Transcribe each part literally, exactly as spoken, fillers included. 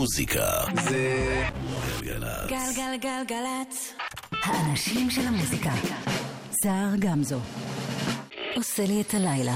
המוזיקה זה גלגלצ גלגלגלגלצ האנשים של המוזיקה. סער גמזו עושה לי את הלילה.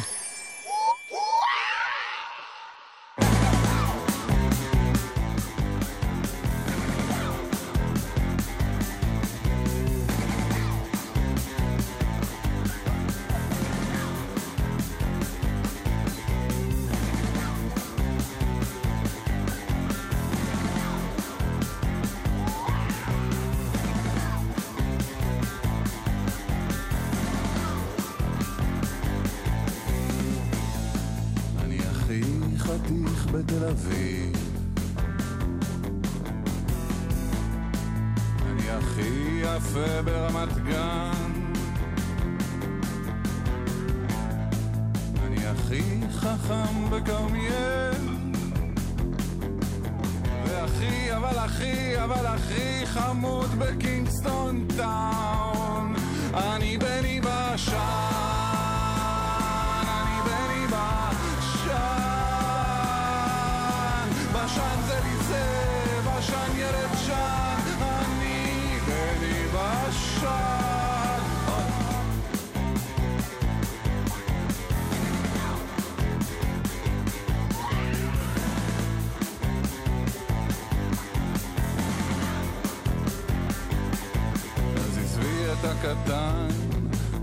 הקטן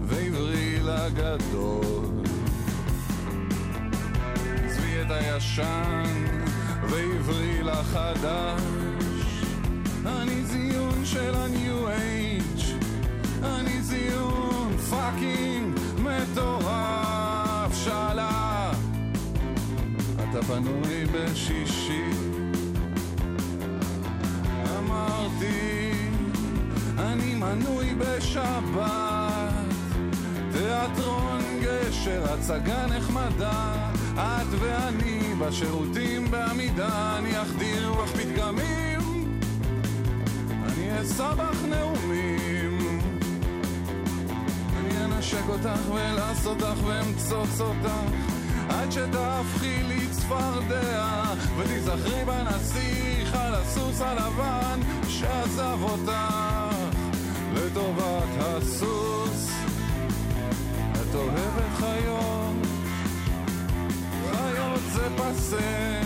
ועברי לגדול, עזבי את הישן ועברי לחדש. אני זיון של הניו אייג', אני זיון פאקינג מטורף. שאלה אתה פנוי בשישי, אמרתי אני מנוי בשבת, תיאטרון גשר, הצגה נחמדה, את ואני בשירותים בעמידה. אני אחדיר בך פתגמים, אני אסבך נאומים, אני אנשק אותך ולעס אותך ואמצוץ אותך, עד שתהפכי לי צפרדע ותזכרי בנסיך על הסוס הלבן שעזב אותך לטובת הסוס. את אוהבת חיות, חיות זה פסה.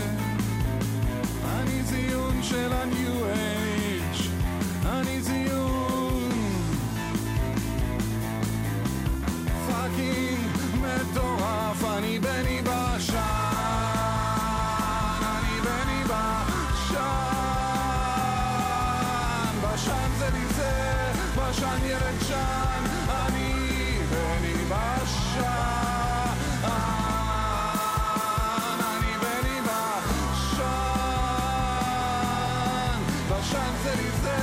אני זיון של הניו אייג', אני זיון פאקינג מטורף. אני בני בשן, אני בני בשן, בשן זה לי זה, בשן ילד שן, אני בני בשן, אני בני בשן, בשן זה לי זה,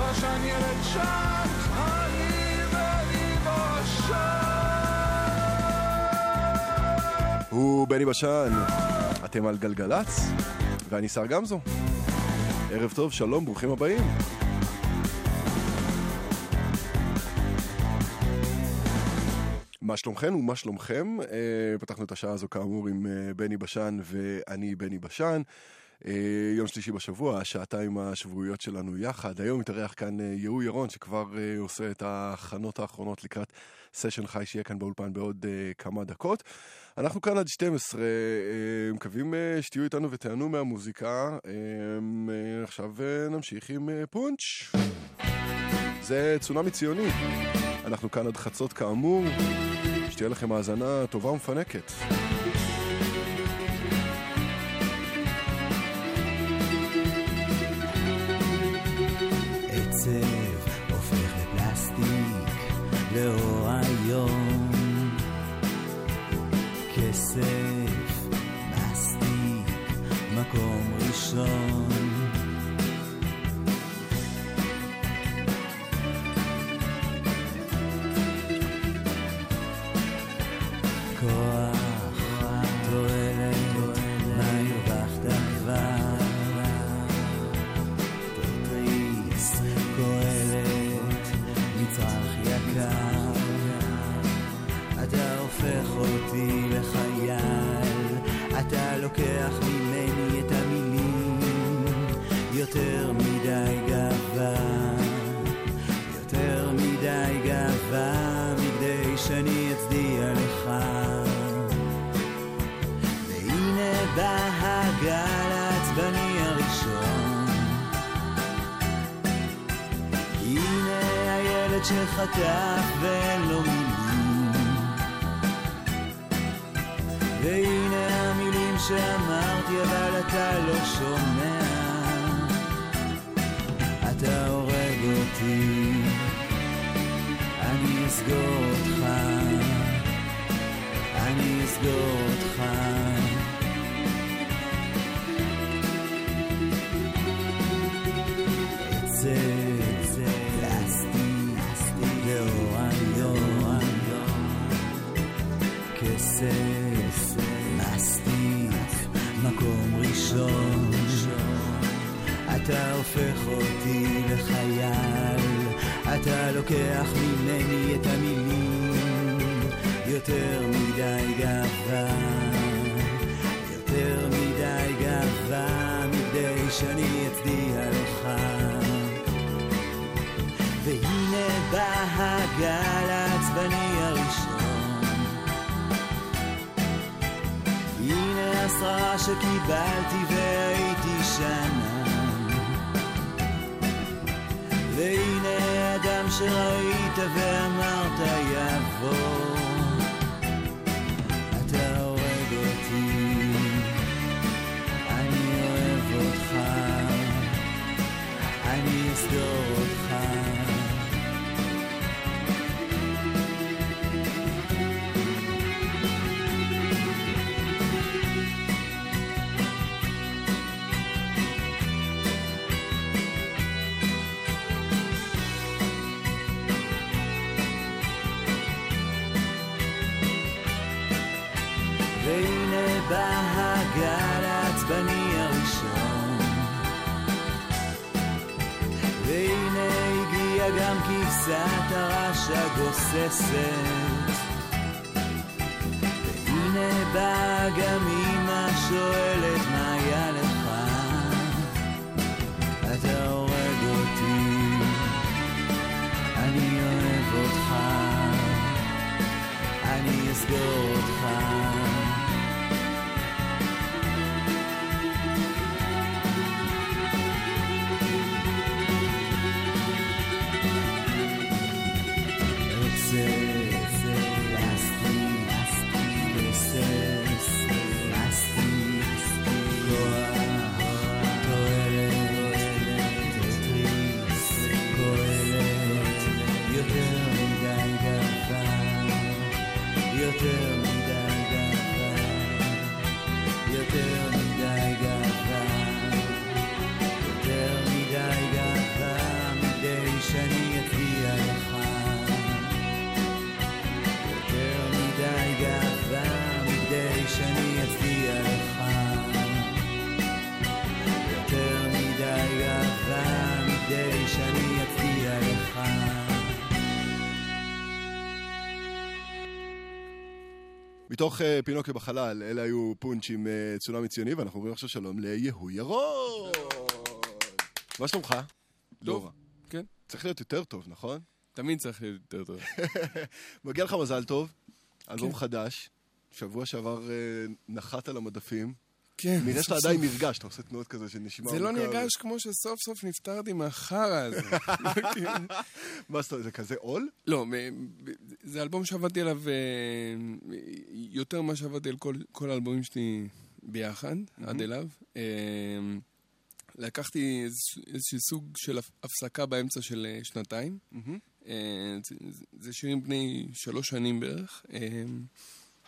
בשן ילד שן, אני בני בשן. הוא בני בשן, אתם על גלגלץ ואני סער גמזו. ערב טוב, שלום, ברוכים הבאים. מה שלומכם ומה שלומכם? פתחנו את השעה הזו כאמור עם בני בשן ואני בני בשן. יום שלישי בשבוע, השעתיים השבועיות שלנו יחד. היום מתארח כאן יהוא ירון, שכבר עושה את ההכנות האחרונות לקראת סשן חי שיהיה כאן באולפן בעוד כמה דקות. אנחנו כאן עד שתים עשרה, מקווים שתהיו איתנו ותענו מהמוזיקה. עכשיו נמשיך עם פונץ'. זה צונמי ציוני. אנחנו כאן עד חצות כאמור. שתהיה לכם האזנה טובה ומפנקת. עצב הופך לפלסטיק לאור היום, כסף מסטיק מקום ראשון, אתה לוקח ממני את המילים, ילד שחטף ולא מילים, והנה המילים שאמרתי אבל אתה לא שומע, אתה הורג אותי, אני אסגור אותך, אני אסגור אותך. כסס, מסתיק, מקום ראשון, אתה הופך אותי לחייל, אתה לוקח ממני את המילים, יותר מדי גאווה, יותר מדי גאווה, מדי שאני אצדיע לך, והנה בא הגל העצבני הראשון, הנה השררה שקיבלתי והייתי שנה, והנה אדם שראית ואמרת יבוא, אתה אוהב אותי, אני אוהב אותך, אני אסגור אותך. והנה בא הגל העצבני הראשון, והנה הגיעה גם כבשת הרש הגוססת, והנה בא גם אמא שואלת מה היה לך, אתה הורג אותי, אני אוהב אותך, אני אסגור אותך. מתוך פינוקי בחלל, אלה היו פונץ' עם צונמי ציוני, ואנחנו אומרים עכשיו שלום ליהוא ירון. מה שלומך? טוב, כן. צריך להיות יותר טוב, נכון? תמיד צריך להיות יותר טוב. מגיע לך מזל טוב, אלבום חדש, שבוע שעבר נחת על המדפים. כן. נראה שאתה עדיין נרגש, אתה עושה תנועות כזה של נשימה. זה לא נרגש כמו שסוף סוף נפטרתי מהחרא הזה. מה זאת אומרת, זה כזה עול? לא, זה אלבום שעבדתי עליו יותר מה שעבדתי על כל האלבומים שלי ביחד, עד אליו. לקחתי איזשהו סוג של הפסקה באמצע של שנתיים. זה שירים בני שלוש שנים בערך.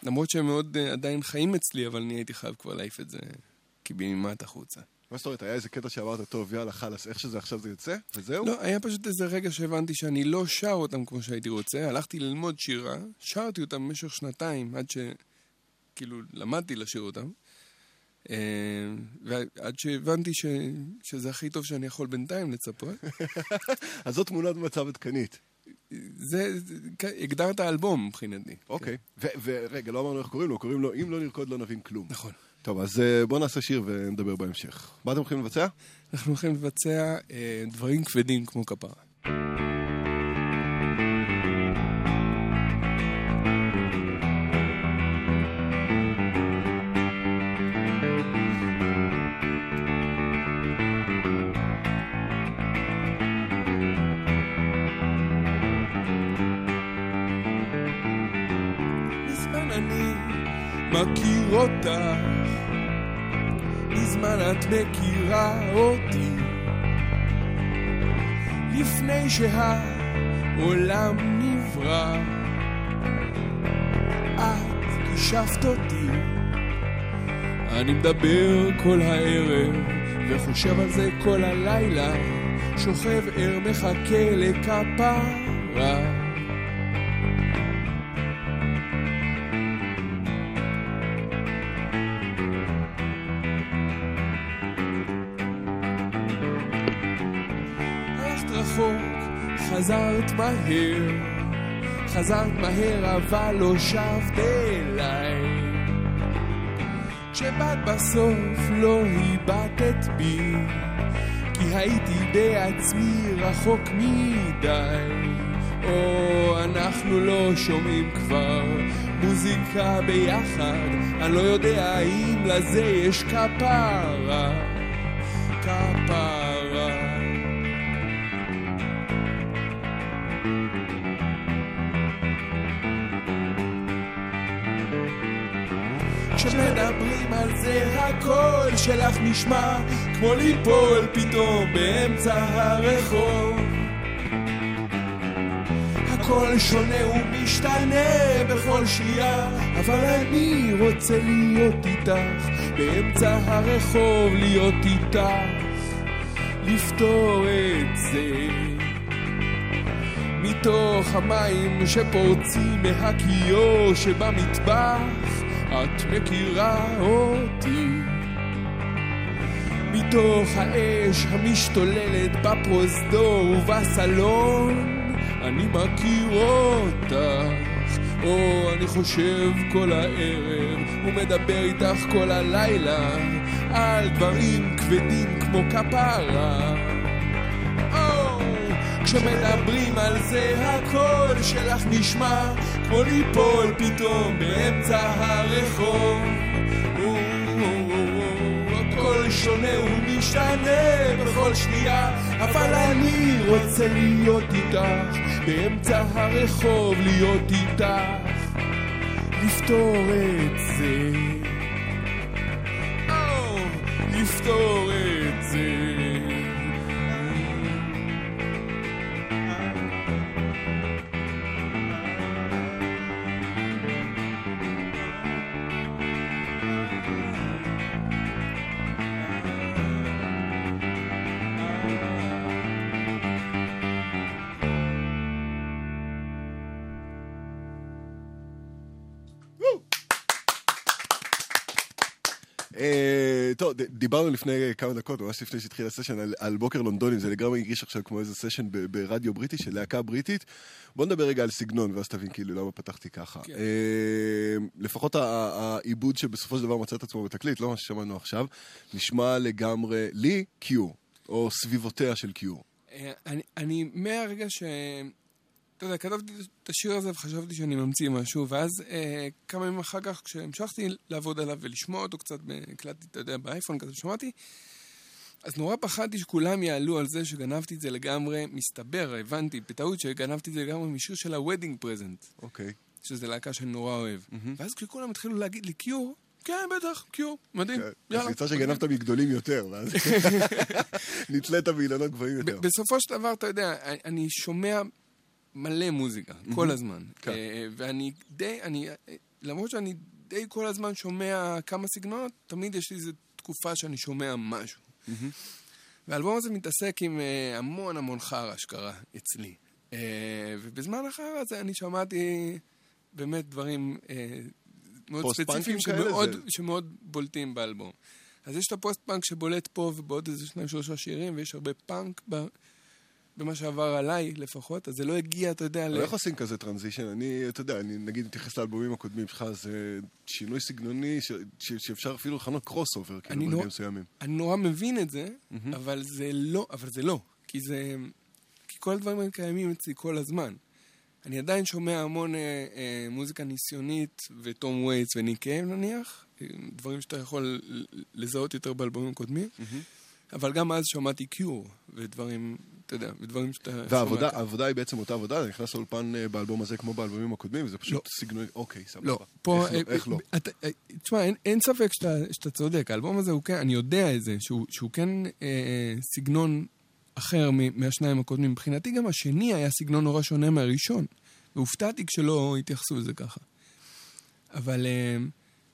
למרות שהם מאוד עדיין חיים אצלי, אבל אני הייתי חייב כבר להעיף את זה, כי במימת החוצה. מה זאת אומרת, היה איזה קטע שאמרת, טוב, יאללה, חלס, איך שזה עכשיו זה יוצא, וזהו? לא, היה פשוט איזה רגע שהבנתי שאני לא שר אותם כמו שהייתי רוצה, הלכתי ללמוד שירה, שרתי אותם במשך שנתיים, עד ש... כאילו, למדתי לשיר אותם, ועד שהבנתי ש... שזה הכי טוב שאני יכול בינתיים לצפות. אז זאת תמונת מצב התקנית. זה, הגדרת האלבום מבחינתי. אוקיי, ורגע, לא אמרנו איך קוראים לו, קוראים לו אם לא נרקוד לא נבין כלום. נכון. טוב, אז בואו נעשה שיר ונדבר בהמשך. מה אתם הולכים לבצע? אנחנו הולכים לבצע דברים כבדים כמו כפרה. מכיר אותך, מזמן את מכירה אותי, לפני שהעולם נברא, את קישפת אותי. אני מדבר כל הערב וחושב על זה כל הלילה, שוכב ער מחכה לכפרה. חזרת מהר, חזרת מהר אבל לא שבת אליי, כשבאת בסוף לא היבטת בי, כי הייתי בעצמי רחוק מדי. או אנחנו לא שומעים כבר מוזיקה ביחד, אני לא יודע אם לזה יש כפרה, כפרה. כשמדברים על זה הקול שלך נשמע כמו ליפול פתאום באמצע הרחוב, הקול שונה ומשתנה בכל שנייה, אבל אני רוצה להיות איתך באמצע הרחוב, להיות איתך, לפתור את זה מתוך המים שפורצים מהקיור שבמטבח. את מכירה אותי מתוך האש המשתוללת בפרוזדור ובסלון, אני מכיר אותך. או אני חושב כל הערב ומדבר איתך כל הלילה על דברים כבדים כמו כפרה. כשמדברים על זה הקול שלך נשמע כמו ליפול פתאום באמצע הרחוב, הקול שונה ומשתנה בכל שנייה, אבל אני רוצה להיות איתך באמצע הרחוב, להיות איתך, לפתור את זה, לפתור את זה. טוב, דיברנו לפני כמה דקות, ממש לפני שהתחיל הסשן, על, על בוקר לונדונים, זה לגמרי הרגיש עכשיו כמו איזה סשן ב, ברדיו בריטי, של להקה בריטית. בוא נדבר רגע על סגנון, ואז תבין כאילו למה פתחתי ככה. כן. אה, לפחות העיבוד שבסופו של דבר מצא את עצמו בתקליט, לא מה ששמענו עכשיו, נשמע לגמרי לי קיור, או סביבותיה של קיור. אה, אני, אני מהרגע ש... אתה יודע, כתבתי את השיר הזה וחשבתי שאני ממציא משהו, ואז אה, כמה ימים אחר כך, כשהמשכתי לעבוד עליו ולשמוע אותו קצת, הקלטתי, אתה יודע, באייפון כזה שמעתי, אז נורא פחדתי שכולם יעלו על זה שגנבתי את זה לגמרי, מסתבר, הבנתי, בטעות שגנבתי את זה לגמרי משיר של ה-Wedding Present. אוקיי. Okay. שזה להקה שאני נורא אוהב. Mm-hmm. ואז כשכולם התחילו להגיד לי קיור, כן, בטח, קיור, מדהים. אז יצא שגנבת מגדולים יותר, ואז נתלת באילנות גבוהים יותר. בסופו של דבר, אתה יודע, אני שומע מלא מוזיקה, כל הזמן. ואני די, אני, למרות שאני די כל הזמן שומע כמה סגנונות, תמיד יש לי איזו תקופה שאני שומע משהו. והאלבום הזה מתעסק עם המון המון חרא שקרה אצלי. ובזמן החרא הזה אני שמעתי באמת דברים מאוד ספציפיים שמאוד בולטים באלבום. אז יש את הפוסט-פאנק שבולט פה ובעוד איזה שניים שלושה שירים, ויש הרבה פאנק ב... במה שעבר עליי לפחות, אז זה לא הגיע, אתה יודע... אני לא יכול לעשות כזה טרנזישן, אני, אתה יודע, אני נגיד מתייחס לאלבומים הקודמים שלך, זה שינוי סגנוני שאפשר אפילו לחנות קרוס אובר, כאילו ברגעים מסוימים. אני נורא מבין את זה, אבל זה לא, אבל זה לא, כי זה... כי כל הדברים האלה קיימים אצלי כל הזמן. אני עדיין שומע המון מוזיקה ניסיונית, וטום וייטס וניקייב נניח, דברים שאתה יכול לזהות יותר באלבומים הקודמים, אבל גם אז שמעתי קיור ודברים... אתה יודע, מדברים שאתה... והעבודה, העבודה היא בעצם אותה עבודה, אני נכנס לאולפן באלבום הזה כמו באלבומים הקודמים, וזה פשוט סגנון, אוקיי, סבבה. לא, פה... איך לא? תשמע, אין ספק שאתה צודק, האלבום הזה הוא כן, אני יודע את זה, שהוא כן סגנון אחר מהשניים הקודמים. מבחינתי גם השני היה סגנון נורא שונה מהראשון, והופתעתי כשלא התייחסו לזה ככה. אבל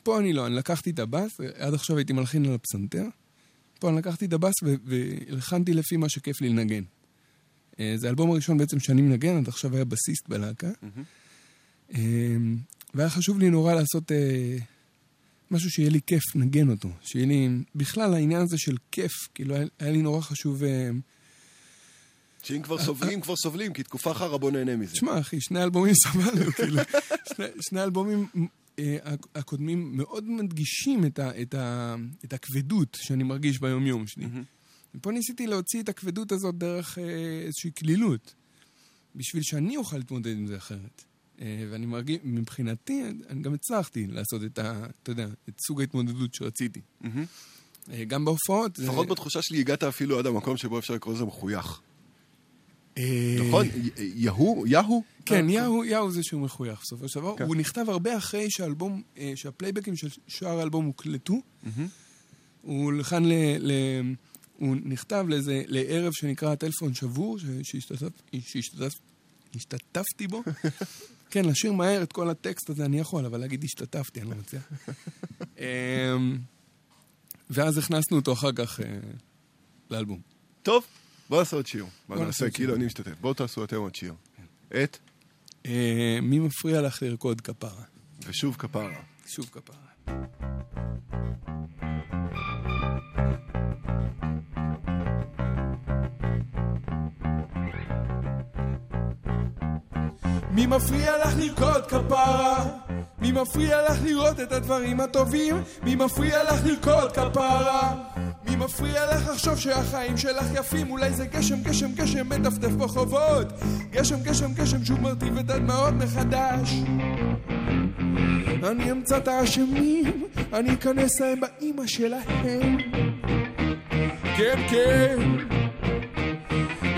פה אני לא, אני לקחתי את הבאס, עד עכשיו הייתי מלחין על הפסנתר, פה אני לקחתי את הבאס ולחנתי לפי מה שכיף לי לנגן. זה האלבום הראשון בעצם שאני מנגן, עד עכשיו היה בסיסט בלהקה. והיה חשוב לי נורא לעשות משהו שיהיה לי כיף לנגן אותו. שיהיה לי, בכלל העניין הזה של כיף, כאילו היה לי נורא חשוב... שאם כבר סובלים, כבר סובלים, כי תקופה אחרה בוא נהנה מזה. תשמע אחי, שני אלבומים סבלו, כאילו. שני אלבומים... הקודמים מאוד מדגישים את, ה, את, ה, את הכבדות שאני מרגיש ביום-יום שלי. Mm-hmm. ופה ניסיתי להוציא את הכבדות הזאת דרך איזושהי כלילות, בשביל שאני אוכל להתמודד עם זה אחרת. ואני מרגיש, מבחינתי, אני גם הצלחתי לעשות את, ה, אתה יודע, את סוג ההתמודדות שרציתי. Mm-hmm. גם בהופעות... לפחות זה... בתחושה שלי הגעת אפילו עד המקום שבו אפשר לקרוא לזה מחוייך. נכון, יהוא, יהוא? כן, יהוא, יהוא זה שהוא מחוייך בסופו של דבר. הוא נכתב הרבה אחרי שהאלבום, שהפלייבקים של שאר האלבום הוקלטו. הוא לכאן ל... הוא נכתב לאיזה, לערב שנקרא הטלפון שבור, שהשתתפתי בו. כן, לשיר מהר את כל הטקסט הזה אני יכול, אבל להגיד השתתפתי, אני לא מציע. ואז הכנסנו אותו אחר כך לאלבום. טוב. בואו נעשה עוד שיר. בואו נעשה, כאילו אני משתתף. בואו תעשו אתם עוד שיר. את? מי מפריע לך לרקוד כפרה? ושוב כפרה. שוב כפרה. מי מפריע לך לרקוד כפרה? מי מפריע לך לראות את הדברים הטובים? מי מפריע לך לרקוד כפרה? מי מפריע לך לחשוב שהחיים שלך יפים? אולי זה גשם, גשם, גשם, מטפטף בחובות. גשם, גשם, גשם, שוב מרטיב את הדמעות מחדש. אני אמצא את האשמים, אני אכנס להם באמא שלהם. כן, כן.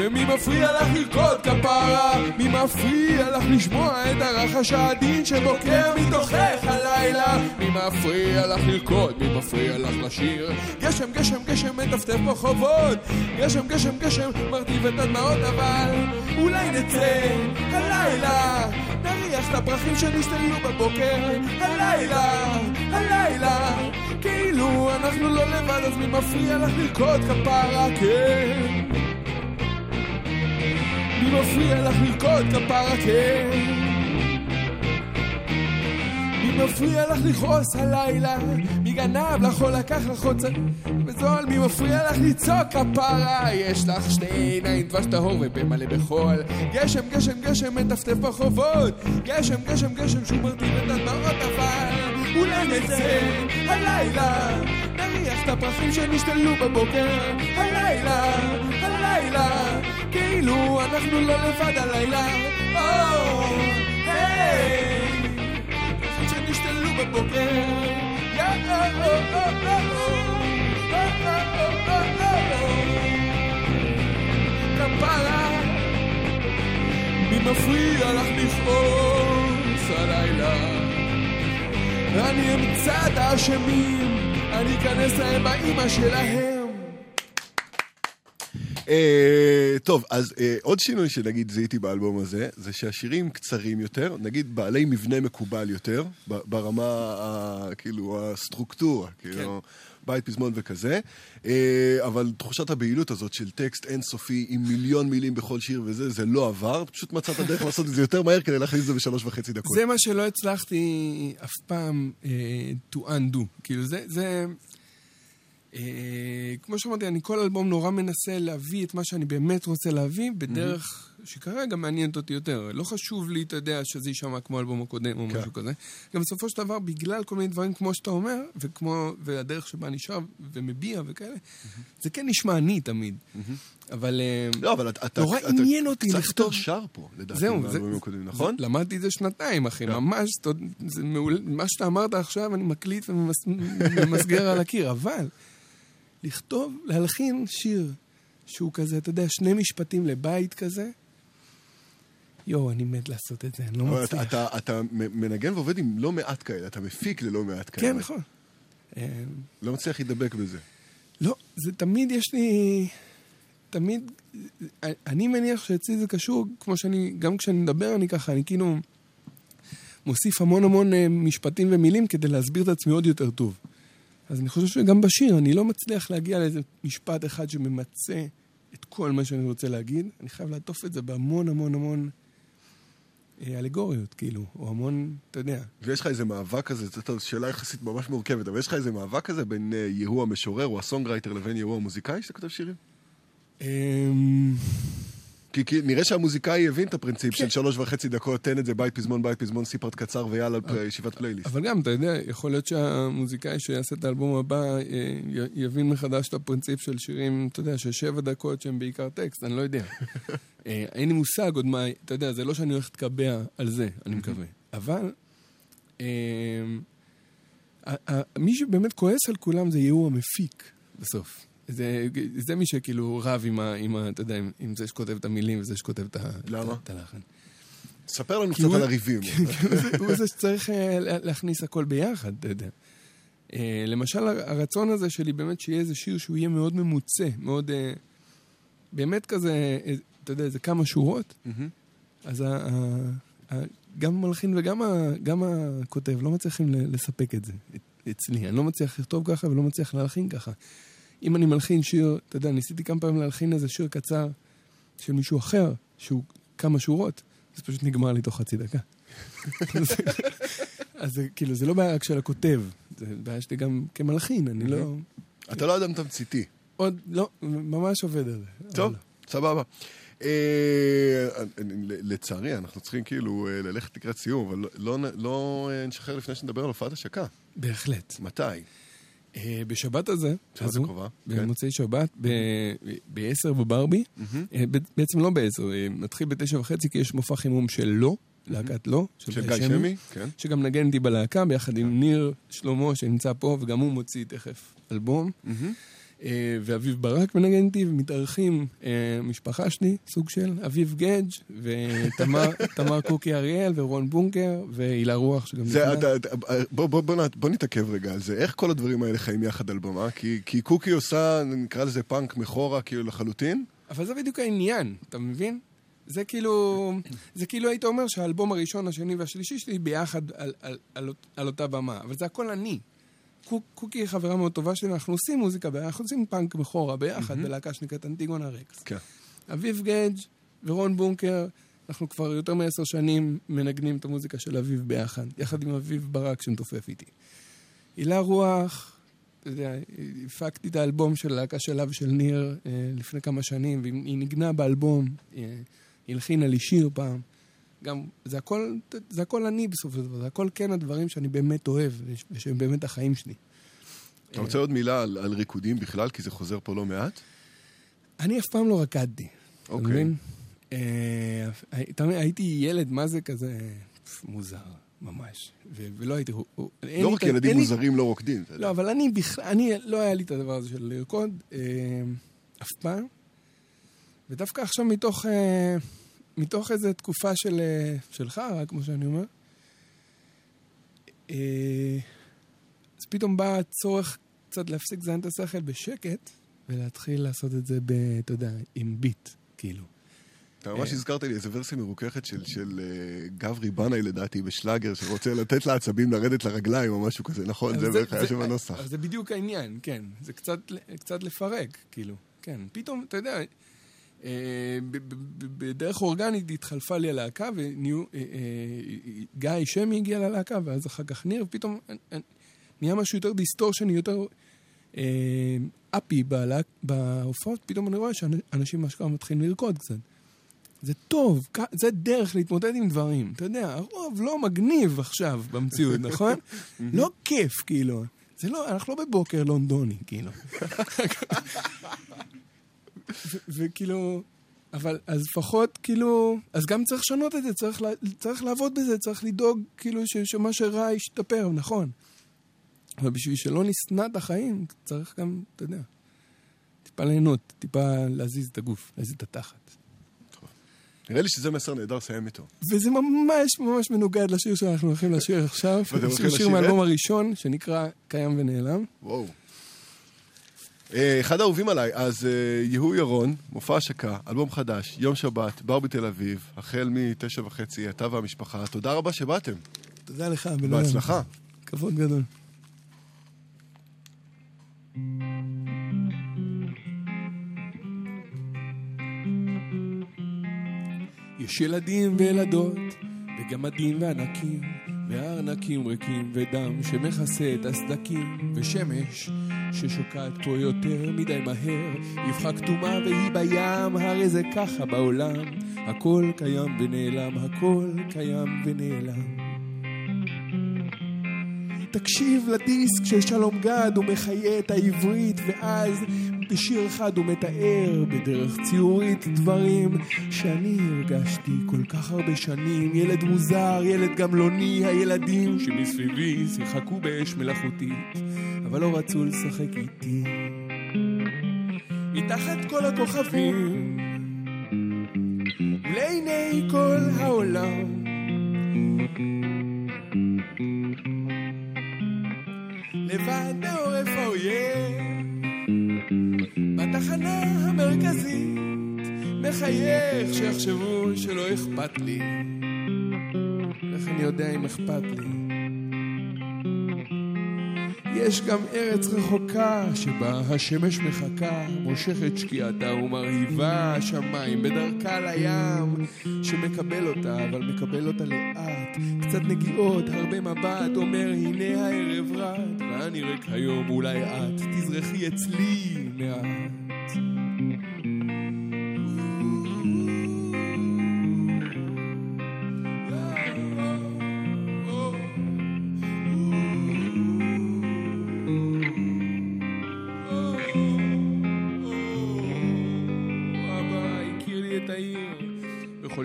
ומי מפריע לך לרקוד כפרה? מי מפריע לך לשמוע את הרחש העדין שבוקר מתוכך הלילה? מי מפריע לך לרקוד? מי מפריע לך לשיר? גשם, גשם, גשם, מטפטף בחובות. גשם, גשם, גשם, מרטיב את הדמעות, אבל אולי נצא הלילה, נריח את הפרחים שנשתלו בבוקר הלילה, הלילה, כאילו אנחנו לא לבד. אז מי מפריע לך לרקוד כפרה? כן, מי מפריע לך לרקוד כפרה? כן. מי מפריע לך לכעוס הלילה? מי גנב לך או לקח לך עוד צד בזול? מי מפריע לך לצעוק כפרה? יש לך שני עיניים דבש טהור ובמלא בחול. גשם, גשם, גשם, מטפטף בחובות. גשם, גשם, גשם, שוב מרטיב את הדמעות, אבל אולי נצא הלילה, נריח את הפרחים שנשתלו בבוקר הלילה, הלילה, כאילו אנחנו לא לבד הלילה. או, היי, הפרחים שנשתלו בבוקר. יא, או, או, או, או, או, או, או, כפרה. מי מפריע לך לכעוס הלילה? אני אמצא את האשמים, אני אכנס להם באמא שלהם. טוב, אז עוד שינוי שנגיד זיהיתי באלבום הזה, זה שהשירים קצרים יותר, נגיד בעלי מבנה מקובל יותר, ברמה, כאילו, הסטרוקטורה, כאילו, בית פזמון וכזה, אבל תחושת הבהילות הזאת של טקסט אינסופי עם מיליון מילים בכל שיר וזה, זה לא עבר, פשוט מצאת הדרך לעשות את זה יותר מהר כדי להכניס את זה בשלוש וחצי דקות. זה מה שלא הצלחתי אף פעם to undo, כאילו זה, זה... כמו שאמרתי, אני כל אלבום נורא מנסה להביא את מה שאני באמת רוצה להביא בדרך שכרגע מעניינת אותי יותר. לא חשוב לי, אתה יודע, שזה יישמע כמו אלבום הקודם או משהו כזה. גם בסופו של דבר, בגלל כל מיני דברים כמו שאתה אומר, והדרך שבה אני שר ומביע וכאלה, זה כן נשמע אני תמיד. אבל נורא עניין אותי לכתוב. אתה שר פה, לדעתי, באלבומים הקודמים, נכון? למדתי את זה שנתיים, אחי. ממש, מה שאתה אמרת עכשיו, אני מקליט וממסגר על הקיר, אבל... לכתוב, להלחין שיר שהוא כזה, אתה יודע, שני משפטים לבית כזה. יו, אני מת לעשות את זה, אני לא מצליח. אתה, אתה, אתה מנגן ועובד עם לא מעט כאלה, אתה מפיק ללא מעט כאלה. כן, נכון. לא מצליח להידבק בזה. לא, זה תמיד יש לי... תמיד... אני מניח שאצלי זה קשור, כמו שאני... גם כשאני מדבר, אני ככה, אני כאילו... מוסיף המון המון משפטים ומילים כדי להסביר את עצמי עוד יותר טוב. אז אני חושב שגם בשיר, אני לא מצליח להגיע לאיזה משפט אחד שממצא את כל מה שאני רוצה להגיד. אני חייב לעטוף את זה בהמון המון המון אלגוריות, כאילו, או המון, אתה יודע. ויש לך איזה מאבק כזה, זאת שאלה יחסית ממש מורכבת, אבל יש לך איזה מאבק כזה בין יהוא המשורר או הסונגרייטר לבין יהוא המוזיקאי שאתה כותב שירים? כי, כי נראה שהמוזיקאי הבין את הפרינציפ של שלוש וחצי דקות, תן את זה בית פזמון, בית פזמון, סיפרת קצר ויאללה ישיבת פלייליסט. אבל גם, אתה יודע, יכול להיות שהמוזיקאי שיעשה את האלבום הבא יבין מחדש את הפרינציפ של שירים, אתה יודע, של שבע דקות שהם בעיקר טקסט, אני לא יודע. אין לי מושג עוד מה, אתה יודע, זה לא שאני הולך להתקבע על זה, אני מקווה. אבל, מי שבאמת כועס על כולם זה יהוא המפיק בסוף. זה, זה מי שכאילו רב עם, ה, עם, ה, אתה יודע, עם, עם זה שכותב את המילים וזה שכותב את, למה? את הלחן. ספר לנו קצת הוא, על הריבים. הוא זה שצריך להכניס הכל ביחד, אתה יודע. Uh, למשל, הרצון הזה שלי באמת שיהיה איזה שיר שהוא יהיה מאוד ממוצע, מאוד, uh, באמת כזה, אתה יודע, זה כמה שורות. Mm-hmm. אז ה, ה, ה, גם המלחין וגם ה, גם הכותב לא מצליחים לספק את זה אצלי. אני לא מצליח לכתוב ככה ולא מצליח להלחין ככה. אם אני מלחין שיר, אתה יודע, ניסיתי כמה פעמים להלחין איזה שיר קצר של מישהו אחר, שהוא כמה שורות, אז פשוט נגמר לי תוך חצי דקה. אז כאילו, זה לא בעיה רק של הכותב, זה בעיה שלי גם כמלחין, אני לא... אתה לא אדם תמציתי. עוד לא, ממש עובד על זה. טוב, סבבה. לצערי, אנחנו צריכים כאילו ללכת לקראת סיום, אבל לא נשחרר לפני שנדבר על הופעת השקה. בהחלט. מתי? בשבת הזה, במוצאי שבת, ב-עשר בברבי, בעצם לא ב-עשר, נתחיל ב-תשע וחצי, כי יש מופע חימום של לא, להקת לא, של גיא שמי, שגם נגנתי בלהקה, ביחד עם ניר שלמה, שנמצא פה, וגם הוא מוציא תכף אלבום, ואביב ברק מנגנתי, ומתארחים משפחה שלי, סוג של אביב גדג, ותמר קוקי אריאל, ורון בונקר, ואילה רוח שגם... בוא נתעכב רגע על זה. איך כל הדברים האלה חיים יחד על במה? כי קוקי עושה, נקרא לזה פאנק מחורה, כאילו לחלוטין. אבל זה בדיוק העניין, אתה מבין? זה כאילו... זה כאילו היית אומר שהאלבום הראשון, השני והשלישי שלי ביחד על אותה במה. אבל זה הכל אני. קוקי היא חברה מאוד טובה שלי, אנחנו עושים מוזיקה ביחד, אנחנו עושים פאנק בחורה ביחד, mm-hmm. בלהקה שלי קטנטיגון הרקס. כן. אביב גדג ורון בונקר, אנחנו כבר יותר מעשר שנים מנגנים את המוזיקה של אביב ביחד, יחד עם אביב ברק שמתופף איתי. אילה רוח, אתה יודע, הפקתי את האלבום של להקה שלה ושל ניר אה, לפני כמה שנים, והיא נגנה באלבום, היא אה, הלחינה לי שיר פעם. גם, זה הכל, זה הכל אני בסוף של דבר, זה הכל כן הדברים שאני באמת אוהב, ושהם באמת החיים שלי. אתה רוצה עוד מילה על, על ריקודים בכלל, כי זה חוזר פה לא מעט? אני אף פעם לא רקדתי. אוקיי. הייתי ילד, מה זה כזה מוזר, ממש. ולא הייתי... לא רק ילדים מוזרים לא רוקדים. לא, אבל אני בכלל, לא היה לי את הדבר הזה של לרקוד, אף פעם. ודווקא עכשיו מתוך... מתוך איזו תקופה של, שלך, רק כמו שאני אומר, אז פתאום בא הצורך קצת להפסיק זיין את השכל בשקט, ולהתחיל לעשות את זה, אתה יודע, עם ביט, כאילו. אתה ממש הזכרת לי איזה ורסיה מרוככת של, של גברי בנאי, לדעתי, בשלאגר, שרוצה לתת לעצבים לרדת לרגליים או משהו כזה, נכון? זה בערך היה שם הנוסח. זה בדיוק העניין, כן. זה קצת, קצת לפרק, כאילו. כן, פתאום, אתה יודע... בדרך אורגנית התחלפה לי הלהקה, וגיא שמי הגיע ללהקה, ואז אחר כך ניר, ופתאום נהיה משהו יותר דיסטורשני, יותר אפי בהופעות, פתאום אני רואה שאנשים משקר מתחילים לרקוד קצת. זה טוב, זה דרך להתמודד עם דברים. אתה יודע, הרוב לא מגניב עכשיו במציאות, נכון? לא כיף, כאילו. אנחנו לא בבוקר לונדוני, כאילו. וכאילו, אבל, אז פחות, כאילו, אז גם צריך לשנות את זה, צריך, צריך לעבוד בזה, צריך לדאוג, כאילו, שמה שרע ישתפר, נכון. אבל בשביל שלא נסנע את החיים, צריך גם, אתה יודע, טיפה ליהנות, טיפה להזיז את הגוף, להזיז את התחת. נראה לי שזה מסר נהדר לסיים איתו. וזה ממש ממש מנוגד לשיר שאנחנו הולכים לשיר עכשיו. זה שיר מהאלבום הראשון, שנקרא קיים ונעלם. וואו. אחד האהובים עליי, אז יהוא ירון, מופע השקה, אלבום חדש, יום שבת, בר בתל אביב, החל מתשע וחצי, אתה והמשפחה. תודה רבה שבאתם. תודה לך. בהצלחה. כבוד גדול. יש ילדים וילדות, וגמדים וענקים, וארנקים ריקים ודם שמכסה את הסדקים, ושמש ששוקעת פה יותר מדי מהר, יפחה כתומה והיא בים, הרי זה ככה בעולם, הכל קיים ונעלם, הכל קיים ונעלם. תקשיב לדיסק של שלום גד, הוא מחיה את העברית, ואז בשיר אחד הוא מתאר בדרך ציורית דברים שאני הרגשתי כל כך הרבה שנים. ילד מוזר, ילד גמלוני, הילדים שמסביבי שיחקו באש מלאכותית אבל לא רצו לשחק איתי. מתחת כל הכוכבים ולעיני כל העולם לבד העורף האויב בתחנה המרכזית מחייך שיחשבו שלא אכפת לי, איך אני יודע אם אכפת לי? יש גם ארץ רחוקה שבה השמש מחכה, מושכת שקיעתה ומרהיבה, השמיים בדרכה לים שמקבל אותה, אבל מקבל אותה לאט, קצת נגיעות, הרבה מבט, אומר הנה הערב רד, ואני רק היום אולי את תזרחי אצלי מעט.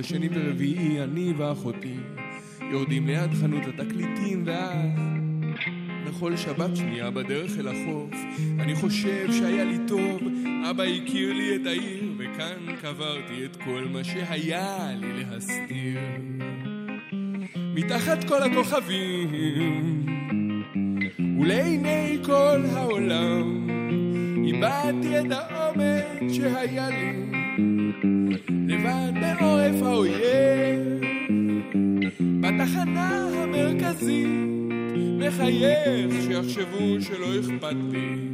שני ברביעי, אני ואחותי יורדים ליד חנות התקליטים, ואז לכל שבת שנייה בדרך אל החוף אני חושב שהיה לי טוב, אבא הכיר לי את העיר, וכאן קברתי את כל מה שהיה לי להסתיר. מתחת כל הכוכבים ולעיני כל העולם איבדתי את האומץ שהיה לי לבד בעורף האויב בתחנה המרכזית מחייך שיחשבו שלא אכפת לי.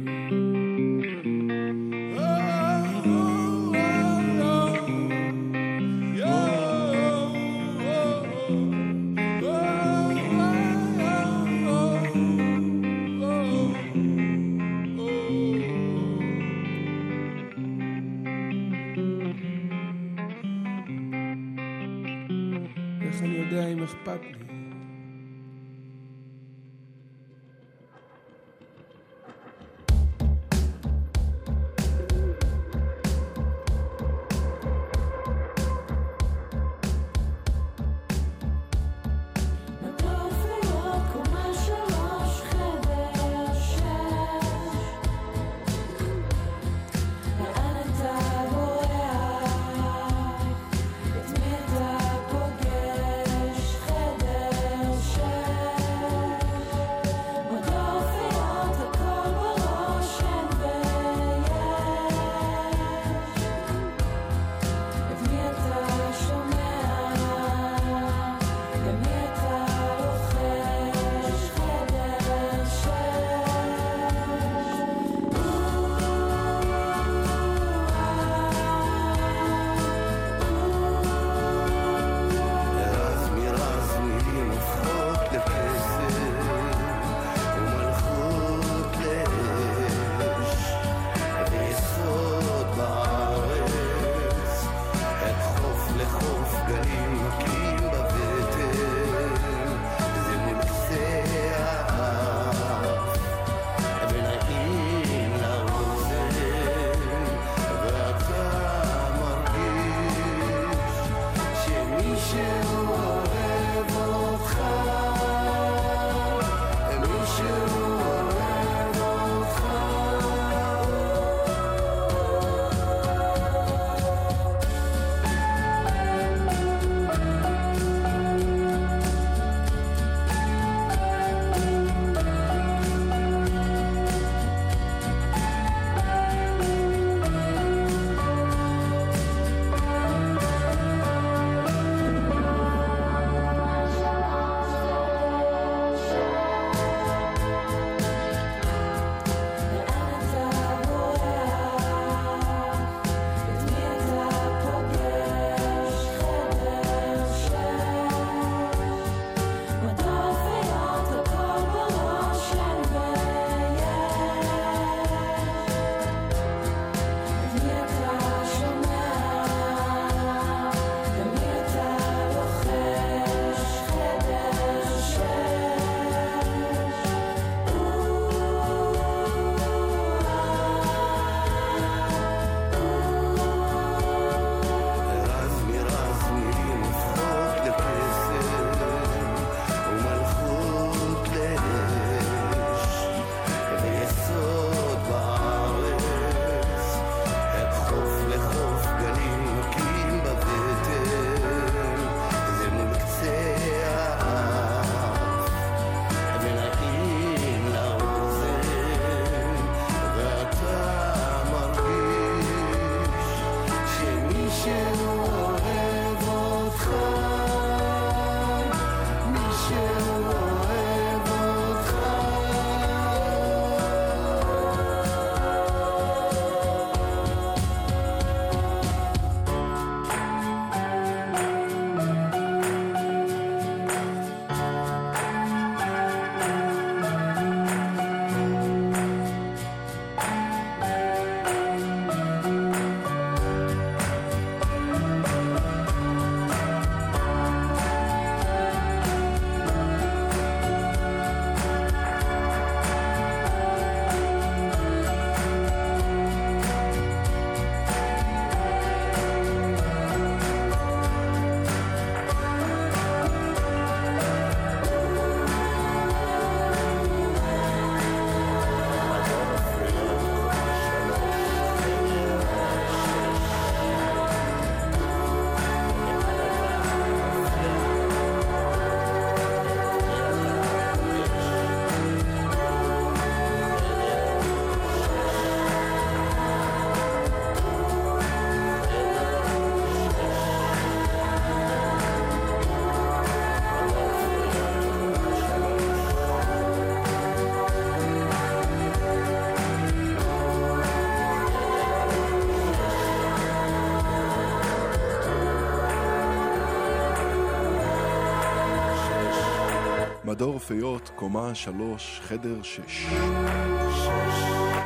מדור פיות, קומה שלוש, חדר שש.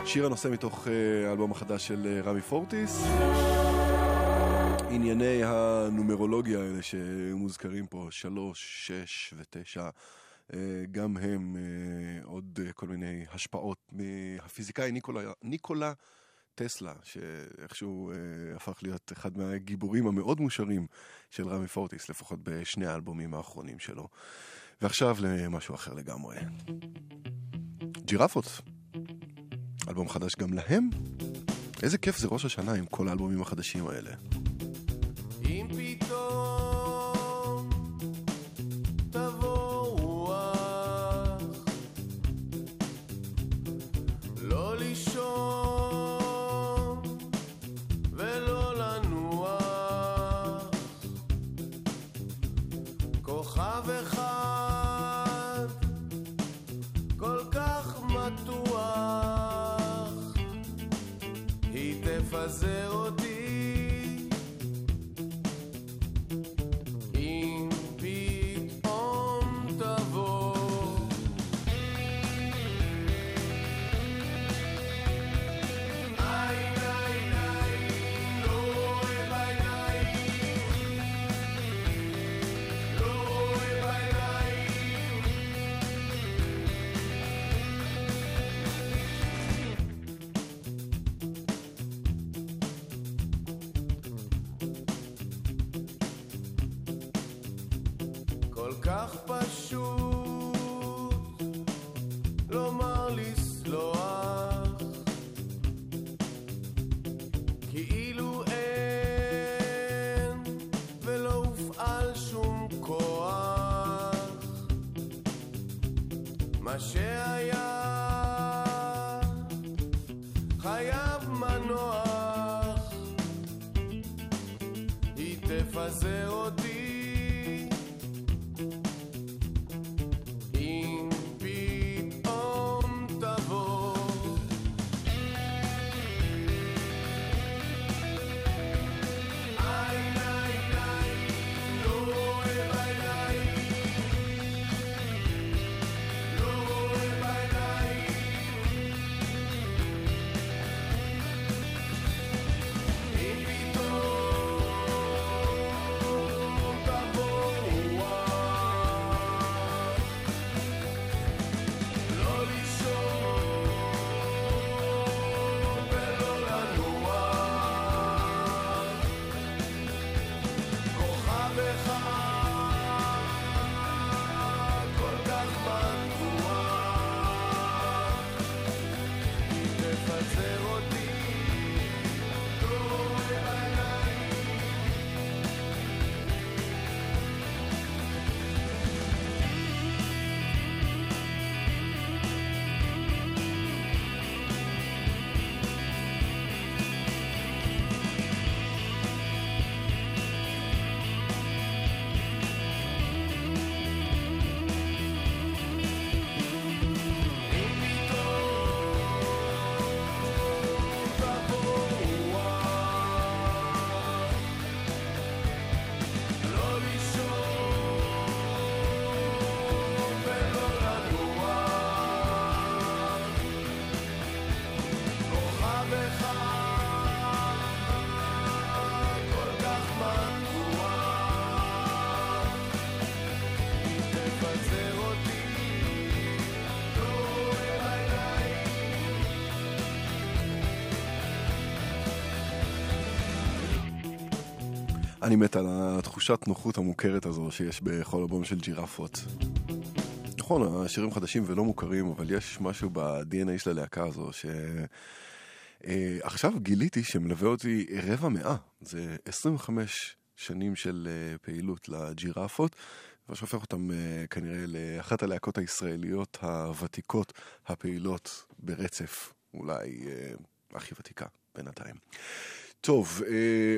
שיר הנושא מתוך האלבום החדש של רמי פורטיס. ענייני הנומרולוגיה האלה שמוזכרים פה, שלוש, שש ותשע, גם הם עוד כל מיני השפעות מהפיזיקאי ניקולה, ניקולה טסלה, שאיכשהו הפך להיות אחד מהגיבורים המאוד מושרים של רמי פורטיס, לפחות בשני האלבומים האחרונים שלו. ועכשיו למשהו אחר לגמרי. ג'יראפות. אלבום חדש גם להם. איזה כיף זה ראש השנה עם כל האלבומים החדשים האלה. אם פתאום תבוא רוח לא לישון ולא לנוח, כוכב אחד כל כך מתוח, היא תפזר אותי. אני מת על התחושת נוחות המוכרת הזו שיש בכל אלבום של ג'יראפות. נכון, השירים חדשים ולא מוכרים, אבל יש משהו ב-די אן איי של הלהקה הזו ש... עכשיו גיליתי שמלווה אותי רבע מאה. זה עשרים וחמש שנים של פעילות לג'יראפות, ושופך אותם כנראה לאחת הלהקות הישראליות הוותיקות, הפעילות ברצף, אולי הכי ותיקה בינתיים. טוב,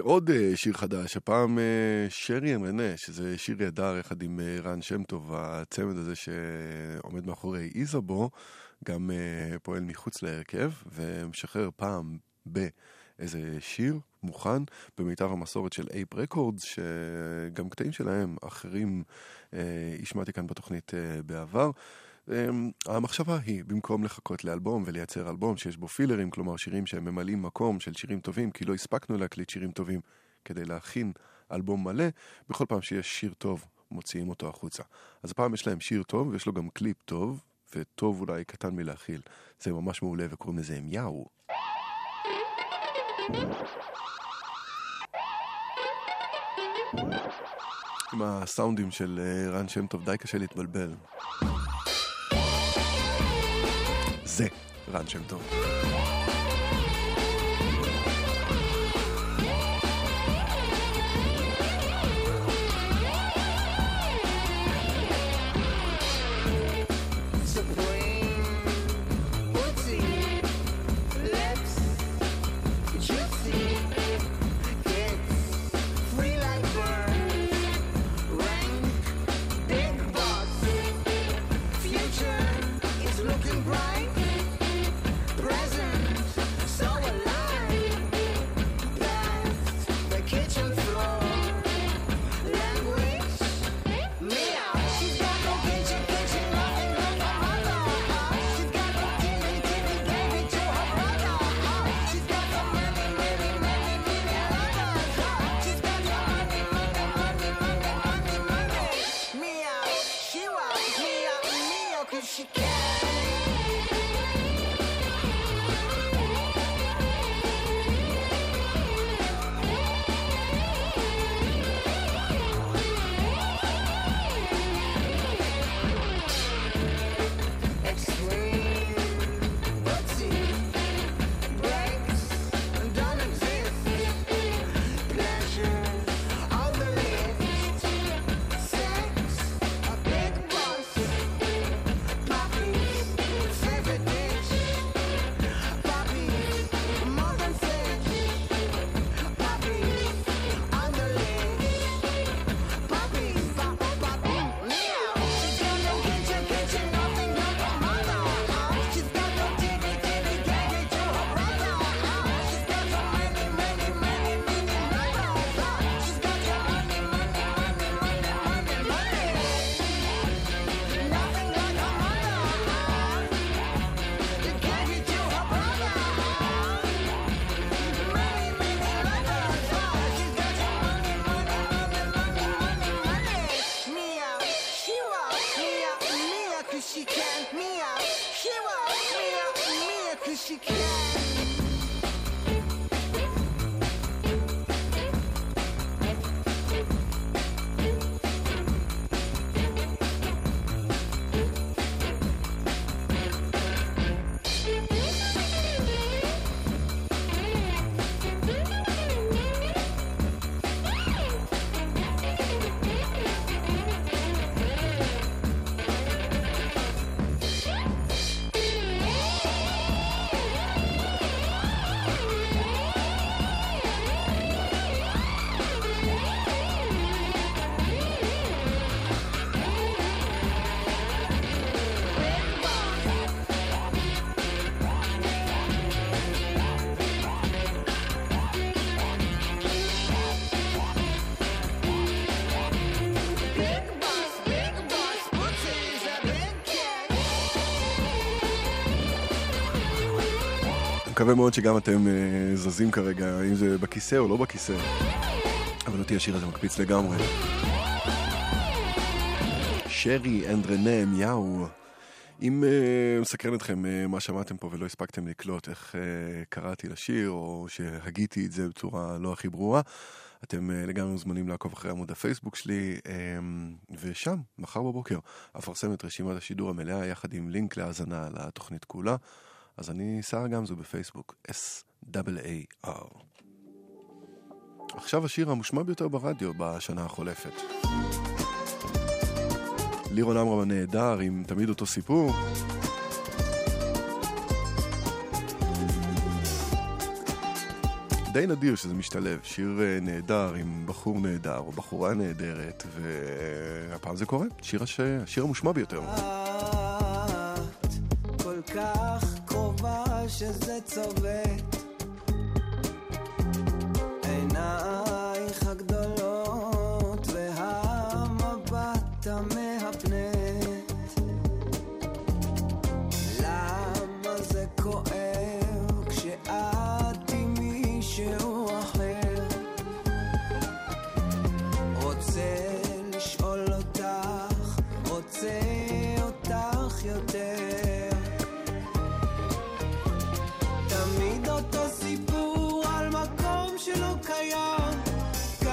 עוד שיר חדש, הפעם שרי אמנה, שזה שיר ידר אחד עם רן שם טוב, הצמד הזה שעומד מאחורי איזבו, גם פועל מחוץ להרכב, ומשחרר פעם ב איזה שיר מוכן במיטב המסורת של אייפ רקורדס, שגם קטעים שלהם אחרים אה, השמעתי כאן בתוכנית אה, בעבר. המחשבה היא, במקום לחכות לאלבום ולייצר אלבום שיש בו פילרים, כלומר שירים שהם ממלאים מקום של שירים טובים, כי לא הספקנו להקליט שירים טובים כדי להכין אלבום מלא, בכל פעם שיש שיר טוב מוציאים אותו החוצה. אז הפעם יש להם שיר טוב ויש לו גם קליפ טוב, וטוב אולי קטן מלהכיל. זה ממש מעולה וקוראים לזה הם יאו. עם הסאונדים של רן שם טוב די קשה להתבלבל. זה רן שם טוב. מקווה מאוד שגם אתם uh, זזים כרגע, אם זה בכיסא או לא בכיסא. אבל אותי השיר הזה מקפיץ לגמרי. שרי אנד רנה מיהו. אם uh, מסקרן אתכם uh, מה שמעתם פה ולא הספקתם לקלוט, איך uh, קראתי לשיר או שהגיתי את זה בצורה לא הכי ברורה, אתם uh, לגמרי מוזמנים לעקוב אחרי עמוד הפייסבוק שלי, um, ושם, מחר בבוקר, אפרסם את רשימת השידור המלאה יחד עם לינק להאזנה לתוכנית כולה. אז אני סער גמזו בפייסבוק, S-A-A-R. עכשיו השיר המושמע ביותר ברדיו בשנה החולפת. לירון אמרה נהדר, עם תמיד אותו סיפור. די נדיר שזה משתלב, שיר נהדר עם בחור נהדר או בחורה נהדרת, והפעם זה קורה, שיר, הש... שיר המושמע ביותר. את כל כך שזה צובט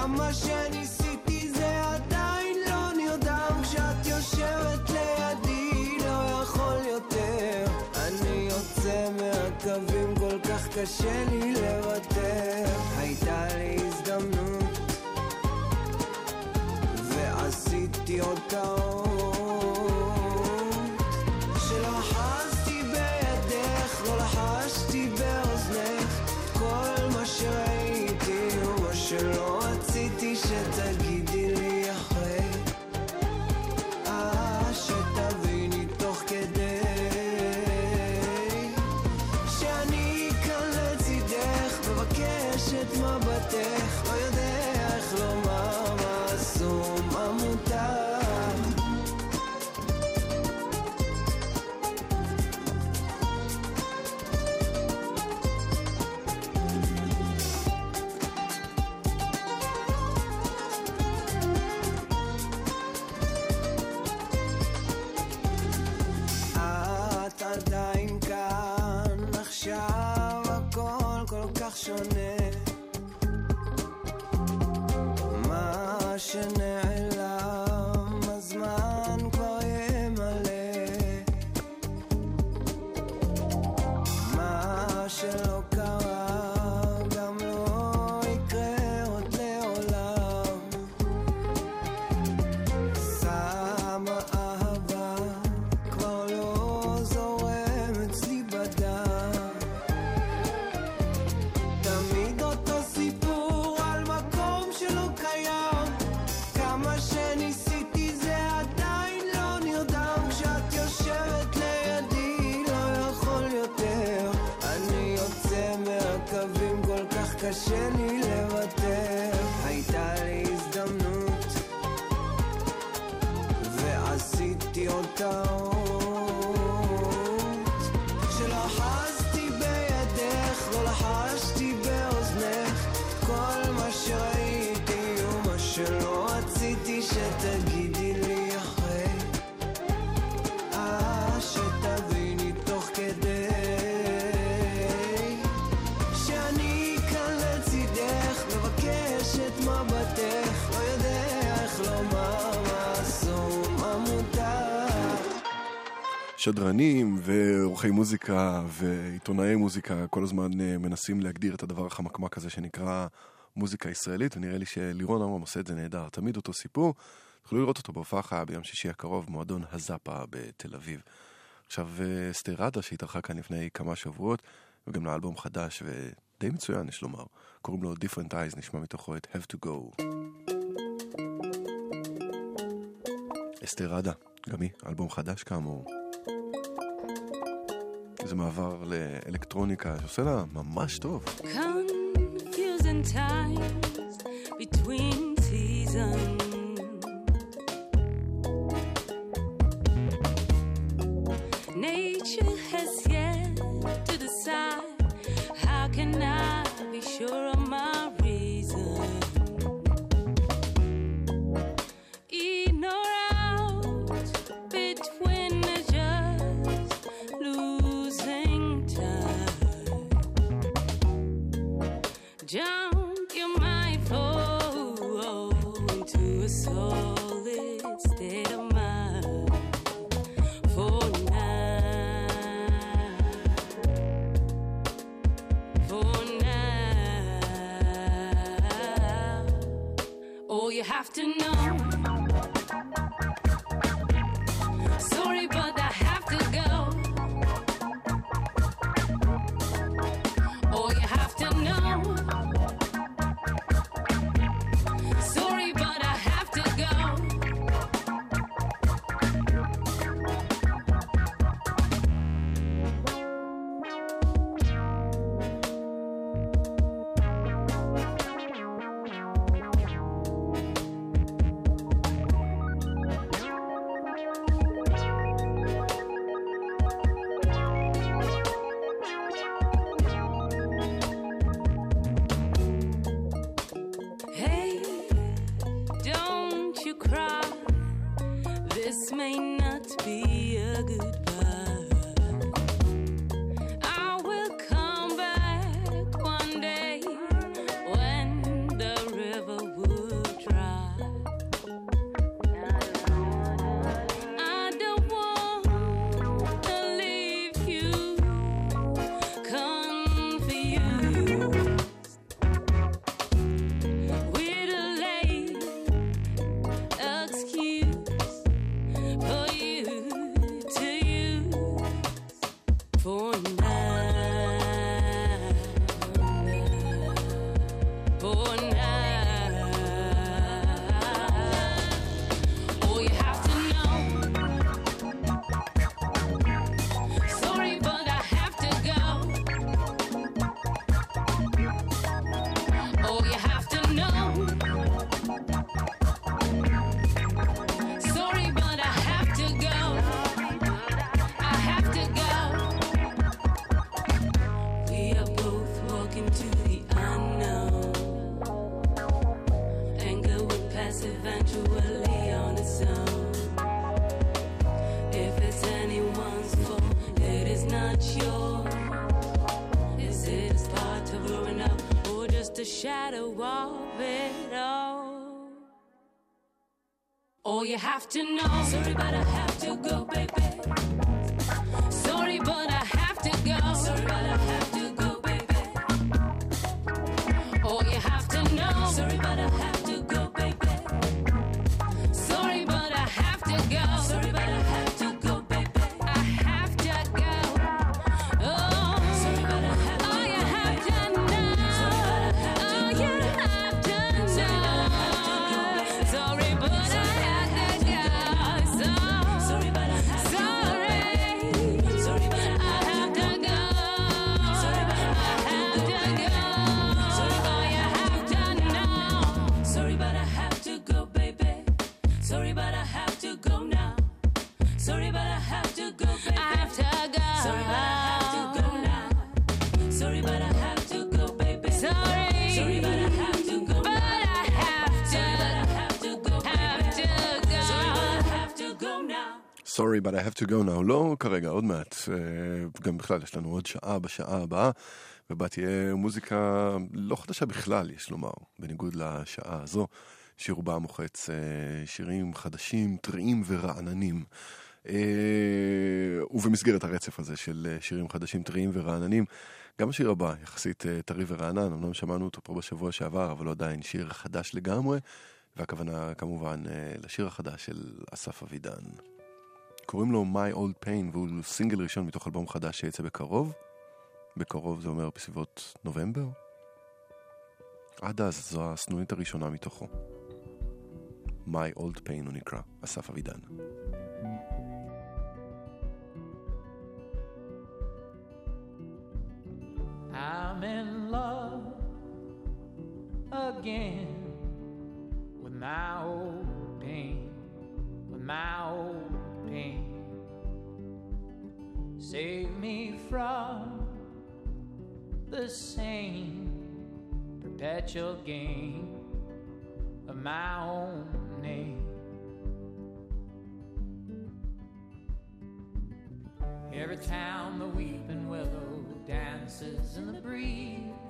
כמה שניסיתי זה עדיין לא נרדם, כשאת יושבת לידי לא יכול יותר, אני יוצא מהקווים כל כך קשה לי לוותר. הייתה לי הזדמנות ועשיתי אותה שלא חזתי בידך, לא לחשתי באוזנך, כל מה שראיתי הוא מה שלא רציתי שתגידי לי אחרי, אה שתביני תוך כדי שאני כאן לצידך מבקשת מבטך, לא יודע איך לומר מה אסור מה מותר. שונה מה שנעלם הזמן כבר ימלא, מה שלא קרה גם לא יקרה עוד לעולם, שמה אהבה כבר לא זורם אצלי בדם, קשה לי לוותר. הייתה לי הזדמנות ועשיתי אותה שלא חזתי בידך, לא לחשתי באוזנך, כל מה שראיתי ומה שלא רציתי שתגידי לי אחרי, אה שתביני תוך כדי את מבטך, לא יודע איך לומר מה אסור מה מותר. שדרנים ועורכי מוזיקה ועיתונאי מוזיקה כל הזמן מנסים להגדיר את הדבר החמקמק הזה שנקרא מוזיקה ישראלית, ונראה לי שלירון אמרם עושה את זה נהדר, תמיד אותו סיפור. תוכלו לראות אותו בהופעה חיה ביום שישי הקרוב, מועדון הזאפה בתל אביב. עכשיו אסתר רדה שהתארחה כאן לפני כמה שבועות וגם לאלבום חדש ו... די מצוין, יש לומר. קוראים לו Different Eyes, נשמע מתוכו את Have to Go. אסתר רדה, גם היא, אלבום חדש כאמור. זה מעבר לאלקטרוניקה שעושה לה ממש טוב. Confusing times between seasons, nature has yet to decide, can I be sure of my reason? In or out, between the just losing time. Jump your mind forward to a solid state of mind for now. All you have to know, sorry but I have to go. All you have to know, sorry but I have to go. shadow of it all. Oh, you have to know. Sorry, but I have to go, baby. Sorry, but I have to go. Sorry, but I have to go, baby. Oh, you have to know. Sorry, but I have to go, baby. Sorry, but I have to go. Sorry, but I have to go, baby. I have to go. Sorry, but I have to go now. לא כרגע, עוד מעט. גם בכלל, יש לנו עוד שעה בשעה הבאה, ובה תהיה מוזיקה לא חדשה בכלל, יש לומר, בניגוד לשעה הזו, שיר בה מוחץ שירים חדשים, טריים ורעננים. ובמסגרת הרצף הזה של שירים חדשים, טריים ורעננים, גם השיר הבא, יחסית טרי ורענן, אמנם שמענו אותו פה בשבוע שעבר, אבל לא עדיין שיר חדש לגמרי, והכוונה כמובן לשיר החדש של אסף אבידן. קוראים לו My Old Pain, והוא סינגל ראשון מתוך אלבום חדש שיצא בקרוב. בקרוב זה אומר בסביבות נובמבר. עד אז זו הסנונית הראשונה מתוכו. My Old Pain הוא נקרא, אסף אבידן. I'm in love again with my old pain, with my old pain. Save me from the same perpetual game of my own name. Every time the weeping willow dances in the breeze,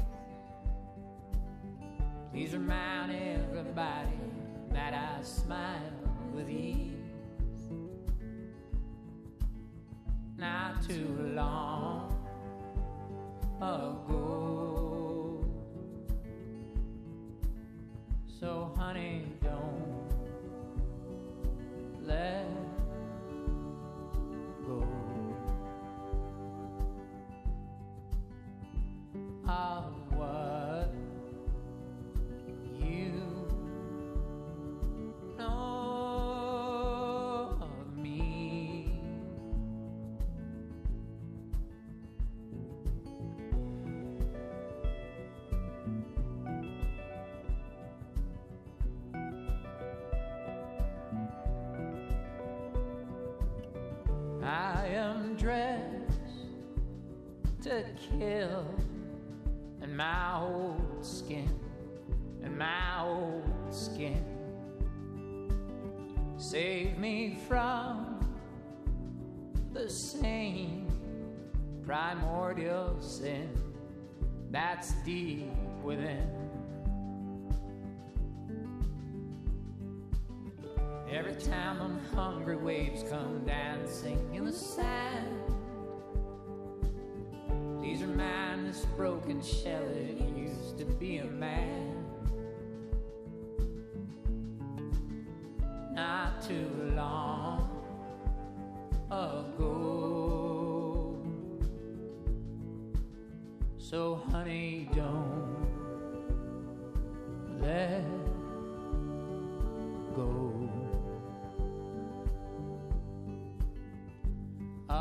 please remind everybody that I smile with ease. Not too long ago. So honey, don't let go. Of what you know. Kill and my old skin and my old skin save me from the same primordial sin that's deep within. Every time I'm hungry, waves come dancing in the sand. Please remind this broken shell that used to be a man. Not too long ago. So honey, don't let go